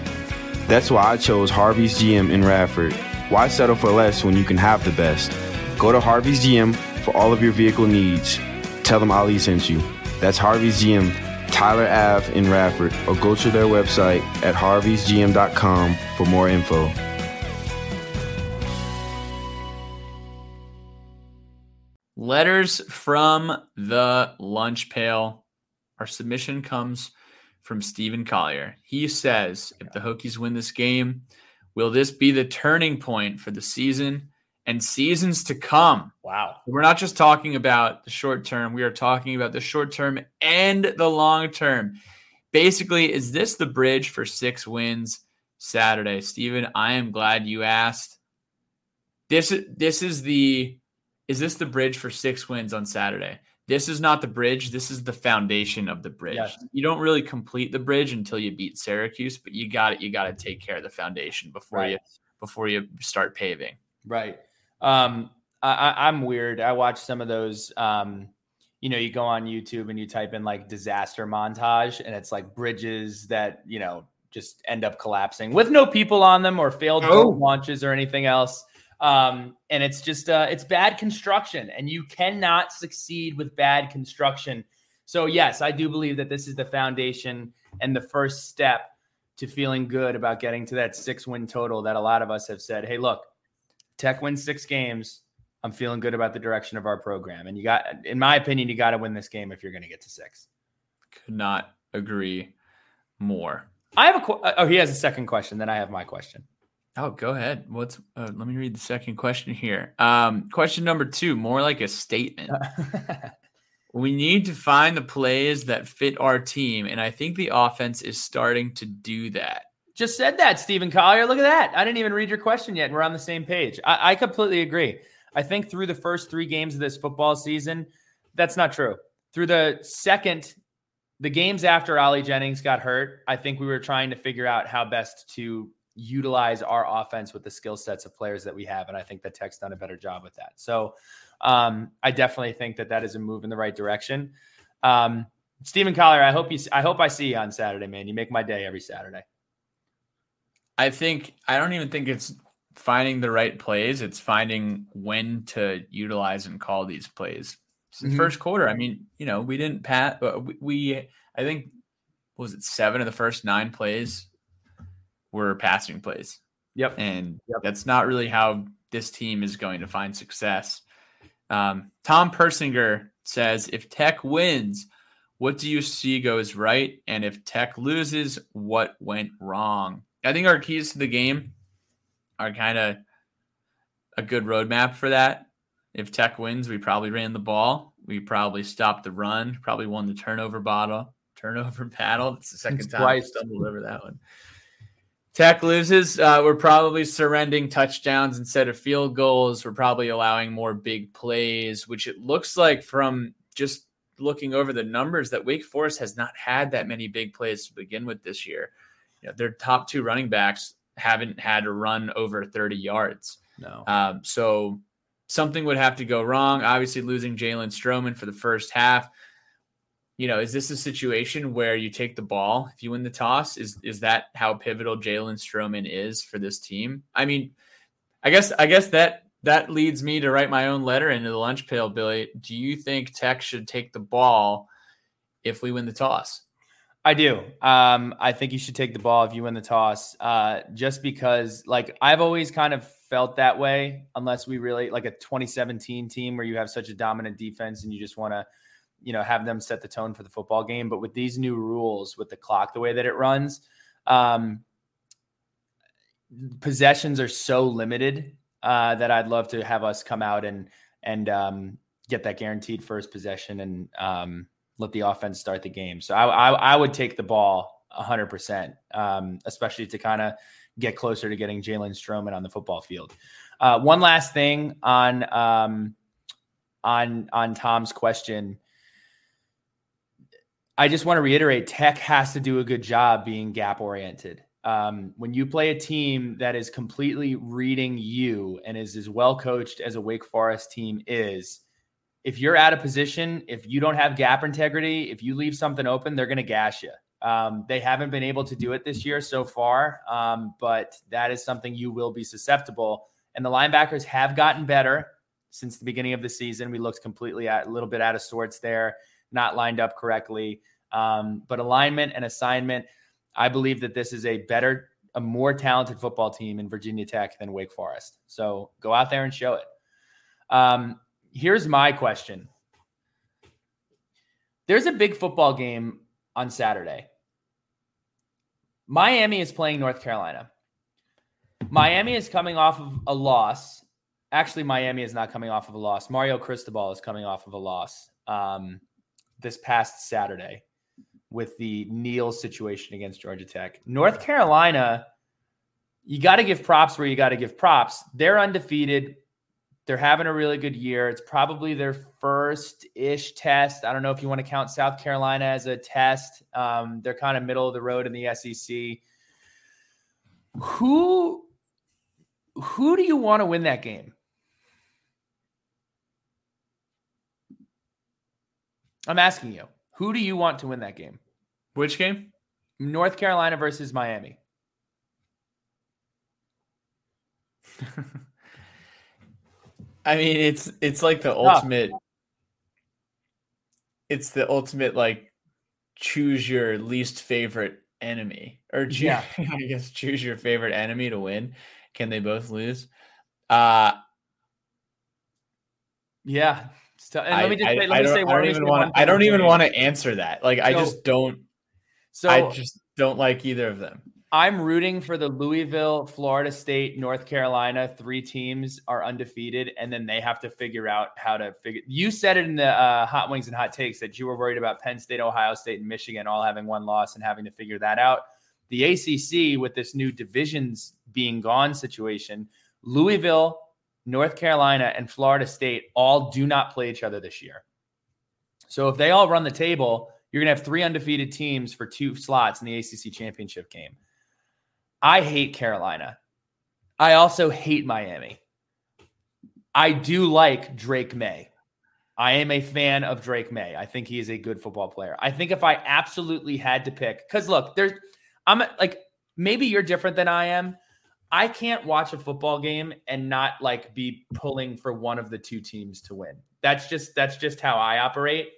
That's why I chose Harvey's GM in Radford. Why settle for less when you can have the best? Go to Harvey's GM for all of your vehicle needs. Tell them Ollie sent you. That's Harvey's GM, Tyler Ave in Radford, or go to their website at harveysgm.com for more info. Letters from the lunch pail. Our submission comes from Stephen Collier. He says, if the Hokies win this game, will this be the turning point for the season and seasons to come? Wow. We're not just talking about the short term. We are talking about the short term and the long term. Basically, is this the bridge for 6 wins Saturday? Steven, I am glad you asked. Is this the bridge for 6 wins on Saturday? This is not the bridge. This is the foundation of the bridge. Yes. You don't really complete the bridge until you beat Syracuse, but you got to take care of the foundation before you start paving. Right. I'm weird. I watch some of those, you go on YouTube and you type in like disaster montage and it's like bridges that, just end up collapsing with no people on them or failed boat launches or anything else. And it's just, it's bad construction and you cannot succeed with bad construction. So yes, I do believe that this is the foundation and the first step to feeling good about getting to that 6-win total that a lot of us have said, hey, look, Tech wins 6 games. I'm feeling good about the direction of our program. And in my opinion, you got to win this game if you're going to get to 6. Could not agree more. I have he has a second question. Then I have my question. Oh, go ahead. Let me read the second question here. Question number 2, more like a statement. We need to find the plays that fit our team, and I think the offense is starting to do that. Just said that, Stephen Collier. Look at that. I didn't even read your question yet. We're on the same page. I completely agree. I think through the first 3 games of this football season, that's not true. Through the games after Ollie Jennings got hurt, I think we were trying to figure out how best to utilize our offense with the skill sets of players that we have. And I think that Tech's done a better job with that. So I definitely think that is a move in the right direction. Stephen Collier, I hope I see you on Saturday, man. You make my day every Saturday. I don't even think it's finding the right plays. It's finding when to utilize and call these plays. So the first quarter, I mean, we didn't pass. I think, 7 of the first 9 plays were passing plays. Yep. And that's not really how this team is going to find success. Tom Persinger says, if Tech wins, what do you see goes right? And if Tech loses, what went wrong? I think our keys to the game are kind of a good roadmap for that. If Tech wins, we probably ran the ball. We probably stopped the run, probably won the turnover battle. That's the second time I stumbled over that one. Tech loses. We're probably surrendering touchdowns instead of field goals. We're probably allowing more big plays, which it looks like from just looking over the numbers that Wake Forest has not had that many big plays to begin with this year. Their top 2 running backs haven't had a run over 30 yards. No. So something would have to go wrong. Obviously, losing Jalen Stroman for the first half. Is this a situation where you take the ball if you win the toss? Is that how pivotal Jalen Stroman is for this team? I mean, I guess that leads me to write my own letter into the lunch pail, Billy. Do you think Tech should take the ball if we win the toss? I do. I think you should take the ball if you win the toss, just because I've always kind of felt that way, unless we really like a 2017 team where you have such a dominant defense and you just want to, have them set the tone for the football game. But with these new rules, with the clock, the way that it runs, possessions are so limited that I'd love to have us come out and get that guaranteed first possession and, let the offense start the game. So I would take the ball 100%, especially to kind of get closer to getting Jalen Stroman on the football field. One last thing on Tom's question. I just want to reiterate, Tech has to do a good job being gap oriented. When you play a team that is completely reading you and is as well coached as a Wake Forest team is, if you're out of position, if you don't have gap integrity, if you leave something open, they're going to gash you. They haven't been able to do it this year so far, but that is something you will be susceptible. And the linebackers have gotten better since the beginning of the season. We looked completely a little bit out of sorts there, not lined up correctly. But alignment and assignment, I believe that this is a more talented football team in Virginia Tech than Wake Forest. So go out there and show it. Here's my question. There's a big football game on Saturday. Miami is playing North Carolina. Miami is coming off of a loss. Actually, Miami is not coming off of a loss. Mario Cristobal is coming off of a loss this past Saturday with the Neal situation against Georgia Tech. North Carolina, you got to give props where you got to give props. They're undefeated. They're having a really good year. It's probably their first-ish test. I don't know if you want to count South Carolina as a test. They're kind of middle of the road in the SEC. Who do you want to win that game? I'm asking you. Who do you want to win that game? Which game? North Carolina versus Miami. I mean, it's like the ultimate. It's the ultimate, like, choose your least favorite enemy, or I guess choose your favorite enemy to win. Can they both lose? Yeah. So, and I don't even want to answer that. Like, so, I just don't like either of them. I'm rooting for the Louisville, Florida State, North Carolina. Three teams are undefeated, and then they have to figure out how to figure. You said it in the Hot Wings and Hot Takes that you were worried about Penn State, Ohio State, and Michigan all having one loss and having to figure that out. The ACC, with this new divisions being gone situation, Louisville, North Carolina, and Florida State all do not play each other this year. So if they all run the table, you're going to have three undefeated teams for two slots in the ACC championship game. I hate Carolina. I also hate Miami. I do like Drake May. I am a fan of Drake May. I think he is a good football player. I think if I absolutely had to pick, because look, I'm like, maybe you're different than I am. I can't watch a football game and not, like, be pulling for one of the two teams to win. That's just how I operate.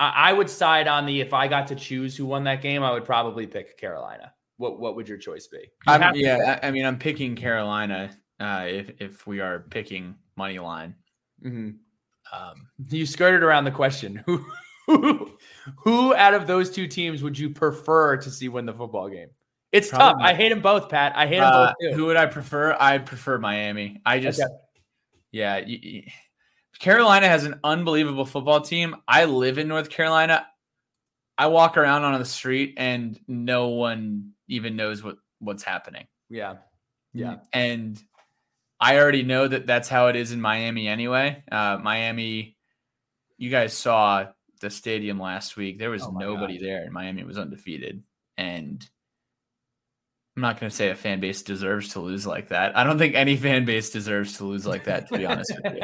I would side on the, if I got to choose who won that game, I would probably pick Carolina. What would your choice be? I'm picking Carolina if we are picking money line. Mm-hmm. You skirted around the question. Who out of those two teams would you prefer to see win the football game? It's probably tough. I hate them both, Pat. I hate them both, too. Who would I prefer? I prefer Miami. Carolina has an unbelievable football team. I live in North Carolina. I walk around on the street and no one even knows what's happening. Yeah. And I already know that's how it is in Miami anyway. Miami, you guys saw the stadium last week. There was nobody there, and Miami was undefeated. And I'm not going to say a fan base deserves to lose like that. I don't think any fan base deserves to lose like that, to be honest with you.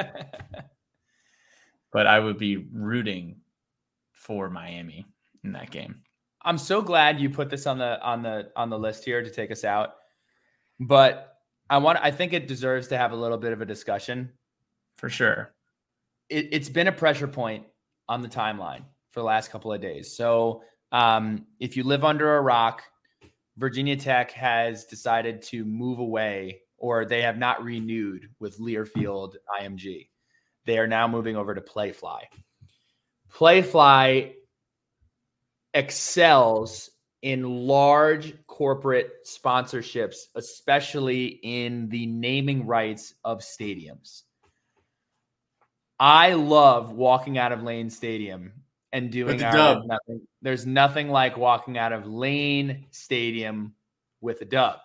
But I would be rooting for Miami in that game. I'm so glad you put this on the list here to take us out. But I think it deserves to have a little bit of a discussion. For sure. It's been a pressure point on the timeline for the last couple of days. So if you live under a rock, Virginia Tech has decided to move away, or they have not renewed with Learfield IMG. They are now moving over to Playfly. Playfly excels in large corporate sponsorships, especially in the naming rights of stadiums. I love walking out of Lane Stadium and doing nothing. There's nothing like walking out of Lane Stadium with a dub.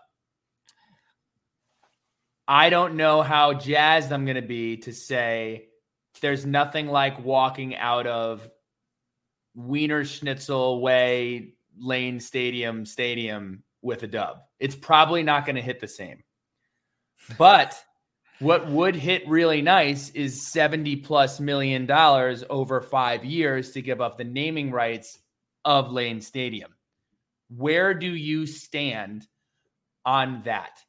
I don't know how jazzed I'm going to be to say there's nothing like walking out of Wiener Schnitzel Way Lane Stadium with a dub. It's probably not going to hit the same. But what would hit really nice is $70+ million over 5 years to give up the naming rights of Lane Stadium. Where do you stand on that?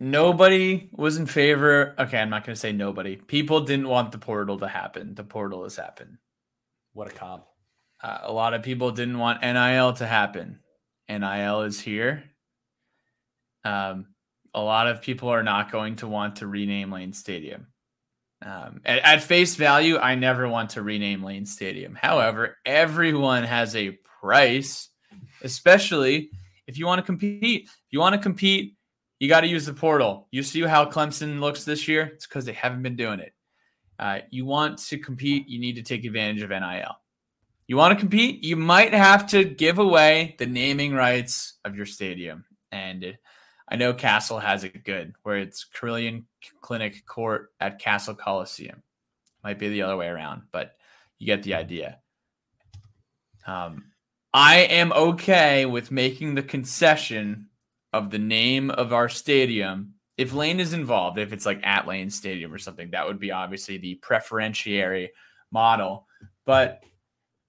Nobody was in favor. Okay, I'm not going to say nobody. People didn't want the portal to happen. The portal has happened. What a cop. A lot of people didn't want NIL to happen. NIL is here. a lot of people are not going to want to rename Lane Stadium. At face value, I never want to rename Lane Stadium. However, everyone has a price, especially if you want to compete. If you want to compete, you got to use the portal. You see how Clemson looks this year? It's because they haven't been doing it. You want to compete, you need to take advantage of NIL. You want to compete, you might have to give away the naming rights of your stadium. And I know Castle has it good, where it's Carillion Clinic Court at Castle Coliseum. Might be the other way around, but you get the idea. I am okay with making the concession of the name of our stadium. If Lane is involved, if it's like at Lane Stadium or something, that would be obviously the preferentiary model. But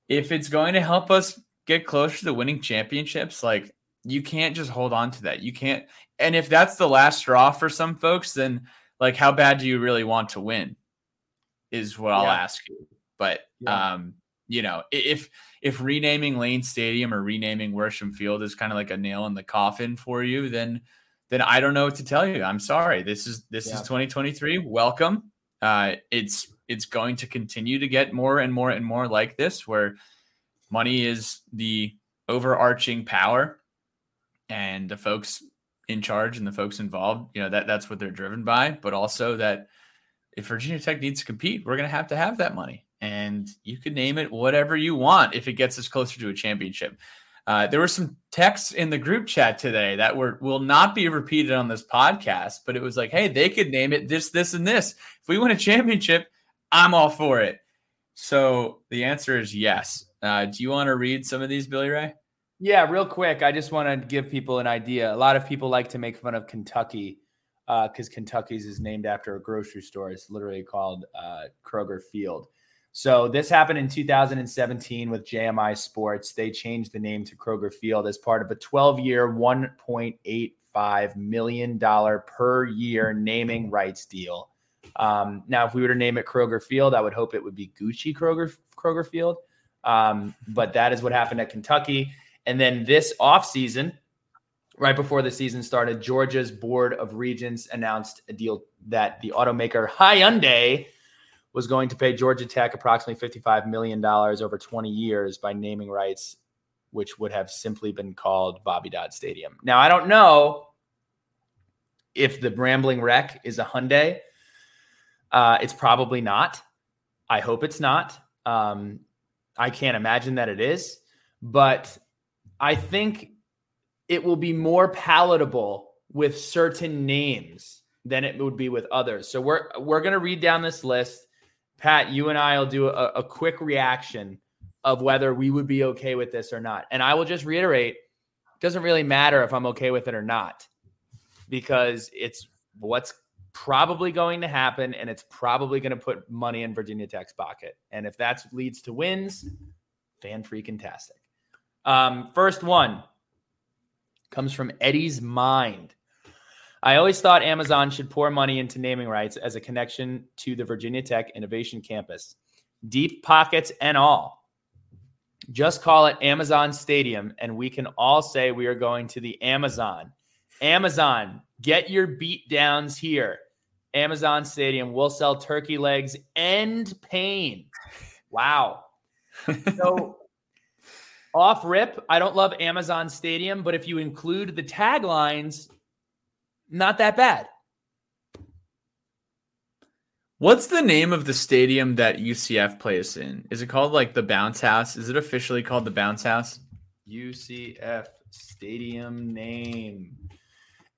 if it's going to help us get closer to winning championships, like, you can't just hold on to that. You can't. And if that's the last straw for some folks, then like, how bad do you really want to win is what I'll ask you. But, you know, if renaming Lane Stadium or renaming Worsham Field is kind of like a nail in the coffin for you, then I don't know what to tell you. I'm sorry. This is 2023. Welcome. It's going to continue to get more and more and more like this, where money is the overarching power, and the folks in charge and the folks involved, you know, that's what they're driven by. But also that if Virginia Tech needs to compete, we're going to have that money, and you can name it whatever you want if it gets us closer to a championship. There were some texts in the group chat today that will not be repeated on this podcast, but it was like, hey, they could name it this, this, and this. If we win a championship, I'm all for it. So the answer is yes. Do you want to read some of these, Billy Ray? Yeah, real quick. I just want to give people an idea. A lot of people like to make fun of Kentucky because Kentucky's is named after a grocery store. It's literally called Kroger Field. So this happened in 2017 with JMI Sports. They changed the name to Kroger Field as part of a 12-year, $1.85 million per year naming rights deal. Now, if we were to name it Kroger Field, I would hope it would be Gucci Kroger Field. But that is what happened at Kentucky. And then this offseason, right before the season started, Georgia's Board of Regents announced a deal that the automaker Hyundai was going to pay Georgia Tech approximately $55 million over 20 years by naming rights, which would have simply been called Bobby Dodd Stadium. Now, I don't know if the Rambling Wreck is a Hyundai. It's probably not. I hope it's not. I can't imagine that it is. But I think it will be more palatable with certain names than it would be with others. So we're going to read down this list. Pat, you and I will do a quick reaction of whether we would be okay with this or not. And I will just reiterate, it doesn't really matter if I'm okay with it or not, because it's what's probably going to happen, and it's probably going to put money in Virginia Tech's pocket. And if that leads to wins, fan-freaking-tastic. First one comes from Eddie's Mind. I always thought Amazon should pour money into naming rights as a connection to the Virginia Tech Innovation Campus. Deep pockets and all. Just call it Amazon Stadium, and we can all say we are going to the Amazon. Amazon, get your beat downs here. Amazon Stadium will sell turkey legs and pain. Wow. So off rip, I don't love Amazon Stadium, but if you include the taglines, not that bad. What's the name of the stadium that UCF plays in? Is it called like the Bounce House? Is it officially called the Bounce House? UCF stadium name.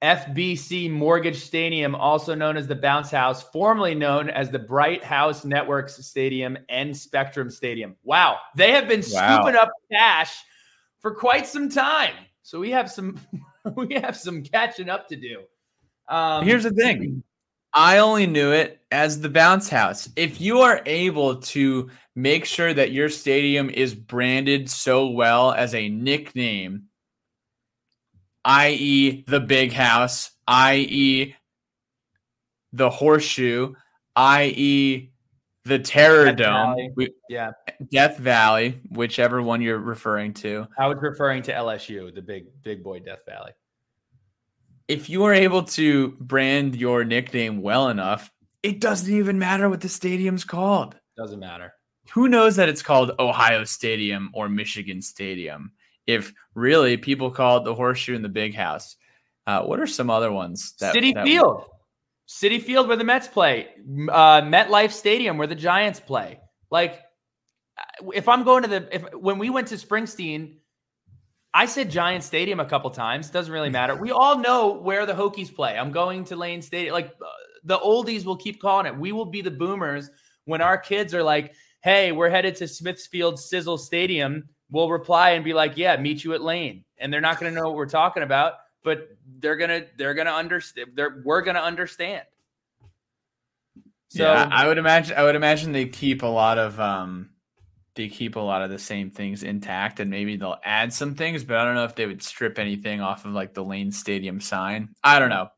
FBC Mortgage Stadium, also known as the Bounce House, formerly known as the Bright House Networks Stadium and Spectrum Stadium. Wow. They have been scooping up cash for quite some time. So we have some catching up to do. Here's the thing. I only knew it as the Bounce House. If you are able to make sure that your stadium is branded so well as a nickname, i.e. the Big House, i.e. the Horseshoe, i.e. the Terror Dome, Death Valley, whichever one you're referring to. I was referring to LSU, the big boy Death Valley. if you are able to brand your nickname well enough, it doesn't even matter what the stadium's called. Doesn't matter. Who knows that it's called Ohio Stadium or Michigan Stadium? If really people call it the Horseshoe and the Big House. What are some other ones? City Field. City Field where the Mets play. MetLife Stadium where the Giants play. Like, if I'm going to when we went to Springsteen, I said Giants Stadium a couple times. Doesn't really matter. We all know where the Hokies play. I'm going to Lane Stadium. Like, the oldies will keep calling it. We will be the boomers when our kids are like, hey, we're headed to Smithfield Sizzle Stadium. We'll reply and be like, yeah, meet you at Lane. And they're not going to know what we're talking about, but they're going to understand. We're going to understand. So yeah, I would imagine they keep a lot of the same things intact, and maybe they'll add some things, but I don't know if they would strip anything off of like the Lane Stadium sign. I don't know.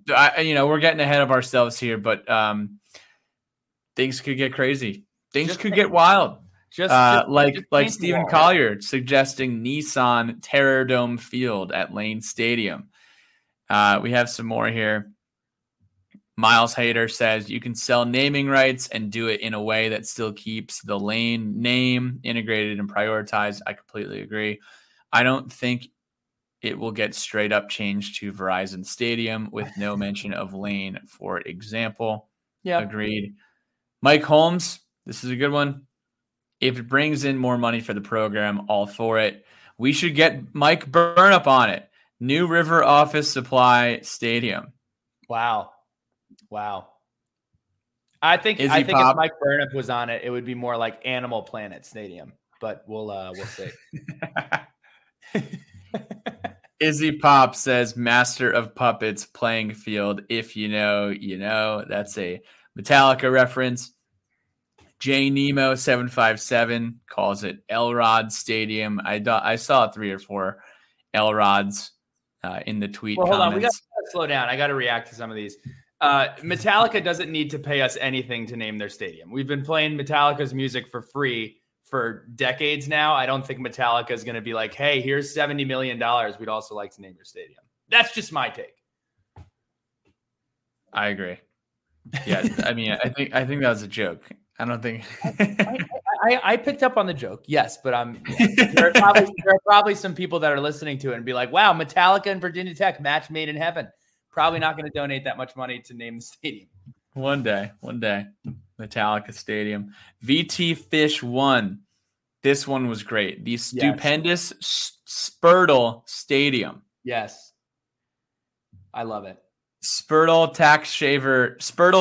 We're getting ahead of ourselves here, but things could get crazy. Things could get wild. Like Stephen Collier suggesting Nissan Terradome Field at Lane Stadium. We have some more here. Miles Hader says you can sell naming rights and do it in a way that still keeps the Lane name integrated and prioritized. I completely agree. I don't think it will get straight up changed to Verizon Stadium with no mention of Lane, for example. Yeah, agreed. Mike Holmes, this is a good one. If it brings in more money for the program, all for it. We should get Mike Burnup on it. New River Office Supply Stadium. Wow. I think if Mike Burnup was on it, it would be more like Animal Planet Stadium. But we'll see. Izzy Pop says, Master of Puppets playing field. If you know, you know. That's a Metallica reference. J Nemo 757 calls it Elrod Stadium. I saw 3 or 4 Elrods in the tweet. Well, hold on, we got to slow down. I got to react to some of these. Metallica doesn't need to pay us anything to name their stadium. We've been playing Metallica's music for free for decades now. I don't think Metallica is going to be like, "Hey, here's $70 million. We'd also like to name your stadium." That's just my take. I agree. Yeah, I mean, I think that was a joke. I don't think I picked up on the joke. Yes, but there are probably some people that are listening to it and be like, wow, Metallica and Virginia Tech, match made in heaven. Probably not going to donate that much money to name the stadium. One day, Metallica Stadium. VT Fish 1. This one was great. The stupendous Spurtle Stadium. Yes. I love it. Spurtle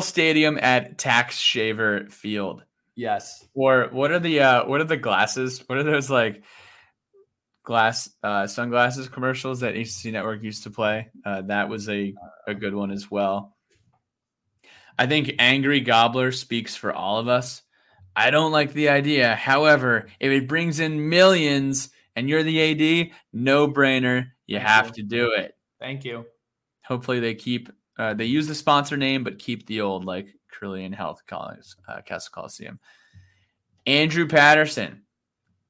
Stadium at Tax Shaver Field. Yes. Or what are the glasses? What are those like glass sunglasses commercials that ACC Network used to play? That was a good one as well. I think Angry Gobbler speaks for all of us. I don't like the idea. However, if it brings in millions and you're the AD, no brainer. You have to do it. Thank you. Hopefully they use the sponsor name, but keep the old like Carillion Health College, Castle Coliseum. Andrew Patterson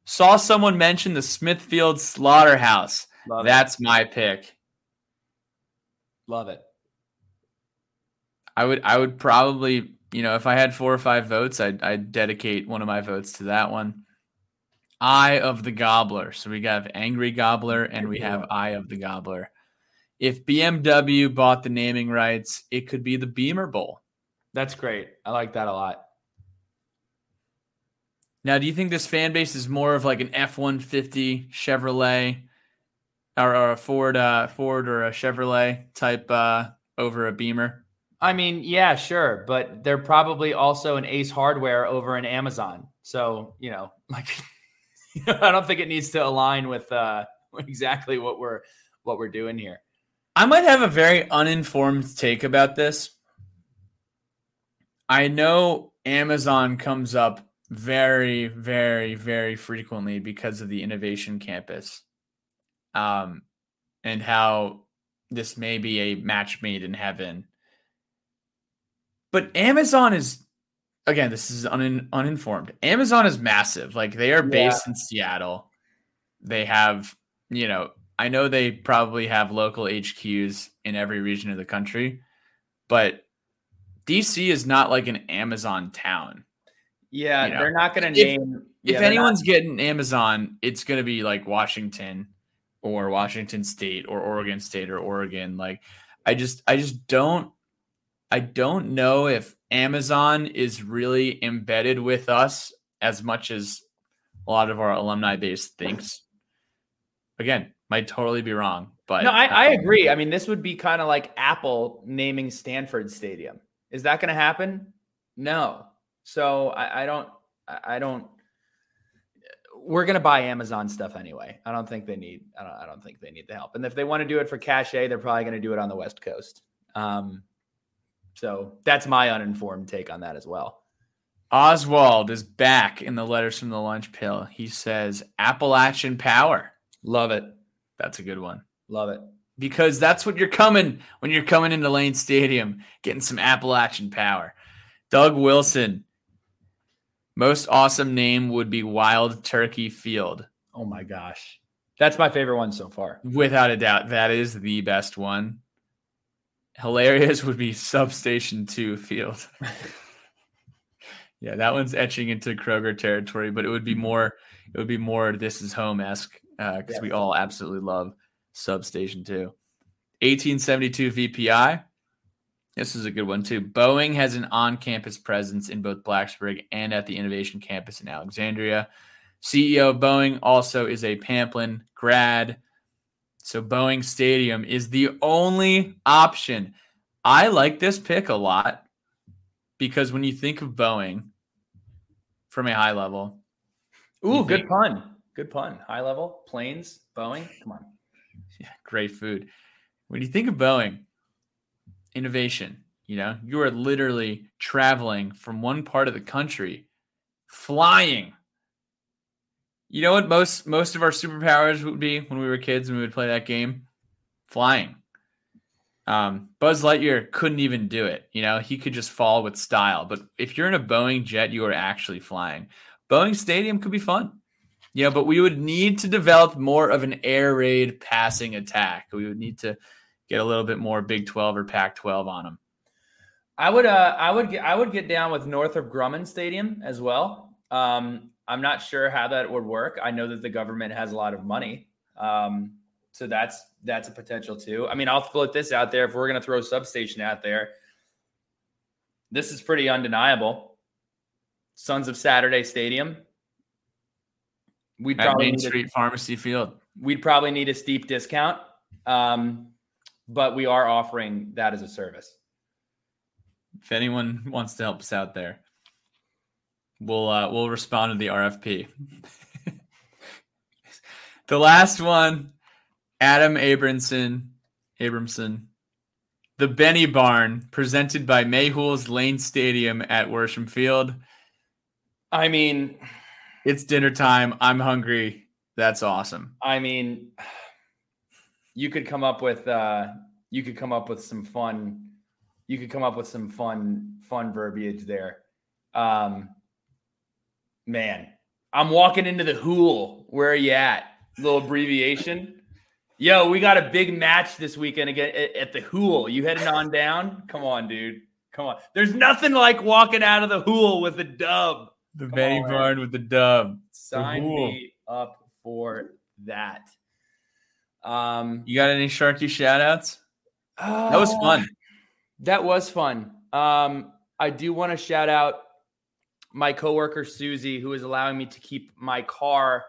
saw someone mention the Smithfield Slaughterhouse. That's my pick. Love it. I would probably, if I had 4 or 5 votes, I'd dedicate one of my votes to that one. Eye of the Gobbler. So we got Angry Gobbler and we have Eye of the Gobbler. If BMW bought the naming rights, it could be the Beamer Bowl. That's great. I like that a lot. Now, do you think this fan base is more of like an F-150 Chevrolet or a Ford or a Chevrolet type over a Beamer? I mean, yeah, sure. But they're probably also an Ace Hardware over an Amazon. So, I don't think it needs to align with exactly what we're doing here. I might have a very uninformed take about this. I know Amazon comes up very, very, very frequently because of the Innovation Campus, and how this may be a match made in heaven. But Amazon is, again, this is uninformed. Amazon is massive. Like, they are based in Seattle. They have, I know they probably have local HQs in every region of the country, but DC is not like an Amazon town. Yeah, you know? They're not going to name. If anyone's getting Amazon, it's going to be like Washington or Washington State or Oregon State or Oregon. Like, I don't know if Amazon is really embedded with us as much as a lot of our alumni base thinks. Again, might totally be wrong, but no, I agree. I mean, this would be kind of like Apple naming Stanford Stadium. Is that going to happen? No. So I don't. We're going to buy Amazon stuff anyway. I don't think they need the help. And if they want to do it for cachet, they're probably going to do it on the West Coast. So that's my uninformed take on that as well. Oswald is back in the letters from the lunch pill. He says Appalachian Power. Love it. That's a good one. Love it. Because that's what you're coming when you're coming into Lane Stadium, getting some Appalachian power. Doug Wilson. Most awesome name would be Wild Turkey Field. Oh, my gosh. That's my favorite one so far. Without a doubt. That is the best one. Hilarious would be Substation 2 Field. Yeah, that one's etching into Kroger territory, but it would be more This Is Home-esque. Because we all absolutely love Substation 2. 1872 VPI. This is a good one, too. Boeing has an on-campus presence in both Blacksburg and at the Innovation Campus in Alexandria. CEO of Boeing also is a Pamplin grad. So Boeing Stadium is the only option. I like this pick a lot because when you think of Boeing from a high level. Ooh, good pun. Good pun. High level, planes, Boeing. Come on. Yeah, great food. When you think of Boeing, innovation, you know, you are literally traveling from one part of the country, flying. You know what most of our superpowers would be when we were kids and we would play that game? Flying. Buzz Lightyear couldn't even do it. You know, he could just fall with style. But if you're in a Boeing jet, you are actually flying. Boeing Stadium could be fun. Yeah, but we would need to develop more of an air raid passing attack. We would need to get a little bit more Big 12 or Pac-12 on them. I would get down with Northrop Grumman Stadium as well. I'm not sure how that would work. I know that the government has a lot of money, so that's a potential too. I mean, I'll float this out there. If we're going to throw Substation out there, this is pretty undeniable. Sons of Saturday Stadium. We'd probably Main Street Pharmacy Field. We'd probably need a steep discount, but we are offering that as a service. If anyone wants to help us out there, we'll respond to the RFP. The last one, Adam Abramson, the Benny Barn, presented by Mayhew's Lane Stadium at Worsham Field. I mean. It's dinner time. I'm hungry. That's awesome. I mean, you could come up with some fun verbiage there. Man, I'm walking into the hool. Where are you at? Little abbreviation. Yo, we got a big match this weekend again at the hool. You heading on down? Come on, dude. Come on. There's nothing like walking out of the hool with a dub. The Benny Barn with the dub. Sign me up for that. You got any Sharky shout-outs? That was fun. That was fun. I do want to shout out my coworker, Susie, who is allowing me to keep my car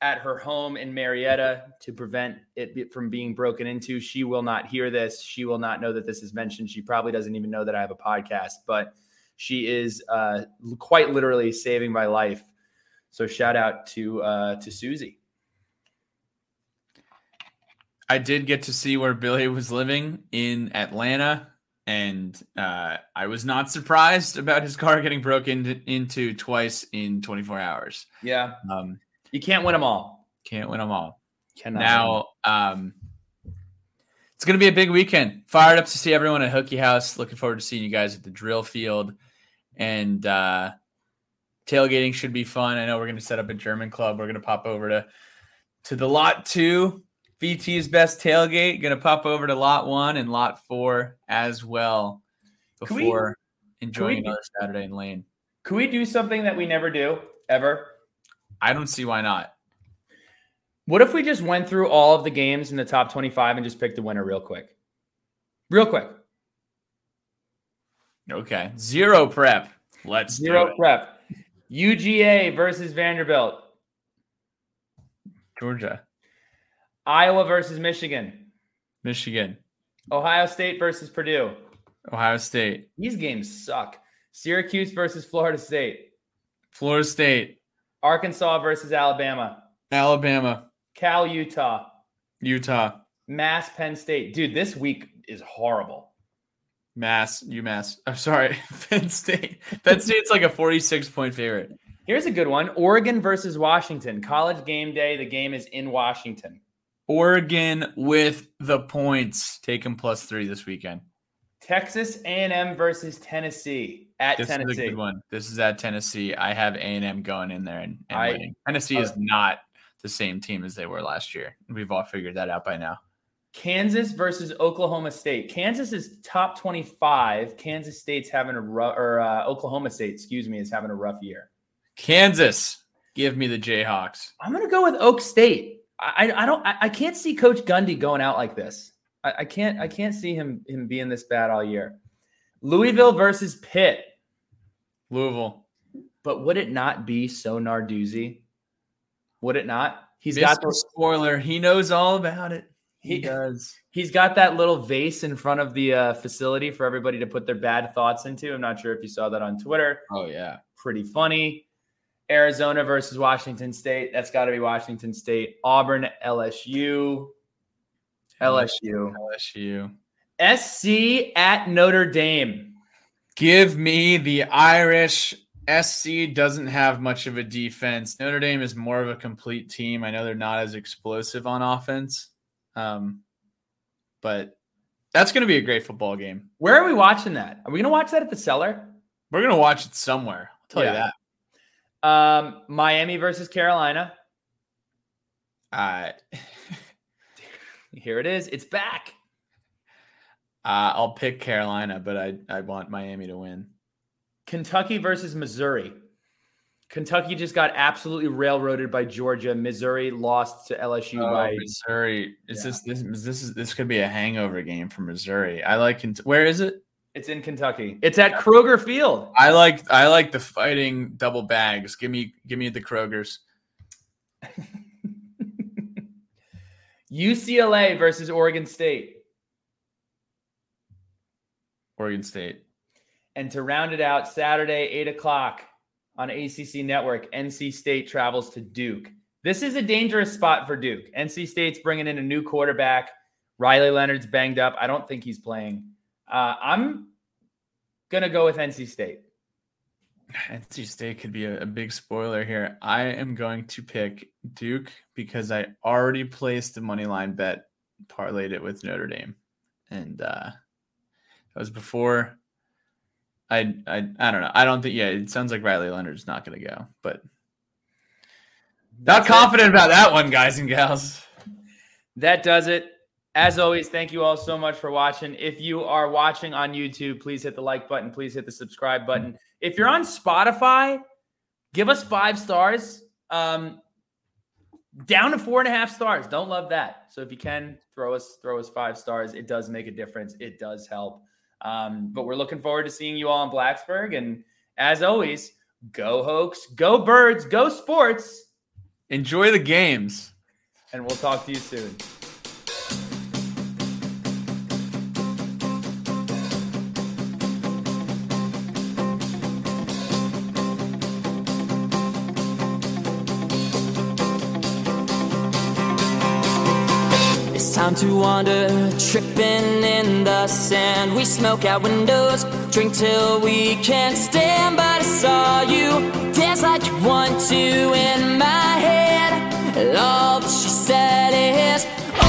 at her home in Marietta to prevent it from being broken into. She will not hear this. She will not know that this is mentioned. She probably doesn't even know that I have a podcast, but she is quite literally saving my life. So shout out to Susie. I did get to see where Billy was living in Atlanta, and I was not surprised about his car getting broken into twice in 24 hours. Yeah. You can't win them all. Can't win them all. Cannot. Now, it's going to be a big weekend. Fired up to see everyone at Hokie House. Looking forward to seeing you guys at the drill field. And tailgating should be fun. I know we're going to set up a German club. We're going to pop over to the lot 2 VT's Best Tailgate. Going to pop over to Lot 1 and Lot 4 as well before enjoying another Saturday in Lane. Could we do something that we never do, ever? I don't see why not. What if we just went through all of the games in the top 25 and just picked the winner real quick? Real quick. Okay. Zero prep. Let's do it. UGA versus Vanderbilt. Georgia. Iowa versus Michigan. Michigan. Ohio State versus Purdue. Ohio State. These games suck. Syracuse versus Florida State. Florida State. Arkansas versus Alabama. Alabama. Cal, Utah. Utah. Mass, Penn State. Dude, this week is horrible. Mass, UMass. I'm sorry, Penn State. Penn State's like a 46-point favorite. Here's a good one. Oregon versus Washington. College game day. The game is in Washington. Oregon with the points. Take them +3 this weekend. Texas A&M versus Tennessee Tennessee. This is a good one. This is at Tennessee. I have A&M going in there and winning. Tennessee is not the same team as they were last year. We've all figured that out by now. Kansas versus Oklahoma State. Kansas is top 25. Kansas State's having a rough, or Oklahoma State, excuse me, is having a rough year. Kansas, give me the Jayhawks. I'm going to go with Oak State. I can't see Coach Gundy going out like this. I can't see him being this bad all year. Louisville versus Pitt. Louisville. But would it not be so Narduzzi? Would it not? He's got the spoiler. He knows all about it. He does. He's got that little vase in front of the facility for everybody to put their bad thoughts into. I'm not sure if you saw that on Twitter. Oh, yeah. Pretty funny. Arizona versus Washington State. That's got to be Washington State. Auburn, LSU. SC at Notre Dame. Give me the Irish. SC doesn't have much of a defense. Notre Dame is more of a complete team. I know they're not as explosive on offense. But that's going to be a great football game. Where are we watching that? Are we going to watch that at the Cellar? We're going to watch it somewhere. I'll tell you that. Miami versus Carolina. Here it is. It's back. I'll pick Carolina, but I want Miami to win. Kentucky versus Missouri. Kentucky just got absolutely railroaded by Georgia. Missouri lost to LSU by Missouri. This could be a hangover game for Missouri. I like. Where is it? It's in Kentucky. It's at Kroger Field. I like the fighting double bags. Give me the Krogers. UCLA versus Oregon State. Oregon State. And to round it out, Saturday, 8:00 on ACC Network, NC State travels to Duke. This is a dangerous spot for Duke. NC State's bringing in a new quarterback. Riley Leonard's banged up. I don't think he's playing. I'm going to go with NC State. NC State could be a big spoiler here. I am going to pick Duke because I already placed the money line bet, parlayed it with Notre Dame, and that was before. I don't know. I don't think. Yeah, it sounds like Riley Leonard's not going to go, but not confident about that one, guys and gals. That does it. As always, thank you all so much for watching. If you are watching on YouTube, please hit the like button. Please hit the subscribe button. If you're on Spotify, give us 5 stars. Down to 4.5 stars. Don't love that. So if you can, throw us 5 stars. It does make a difference. It does help. But we're looking forward to seeing you all in Blacksburg. And as always, go Hokies, go Birds, go sports. Enjoy the games. And we'll talk to you soon. Time to wander, tripping in the sand. We smoke out windows, drink till we can't stand. But I saw you dance like you want to in my head. And all that she said is, oh,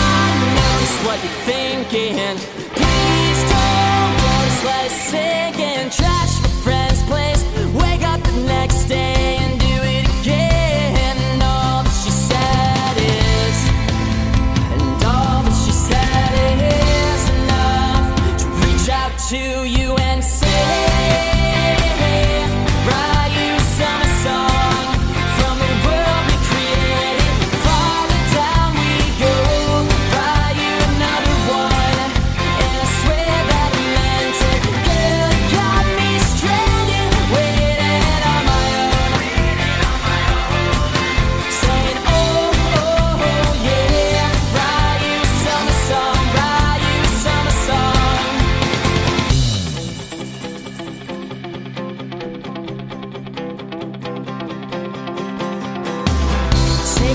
I know just what you're thinking. Please don't go, just let it sink in. Trash my friend's place, wake up the next day and do it again. And all that she said is,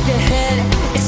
your head.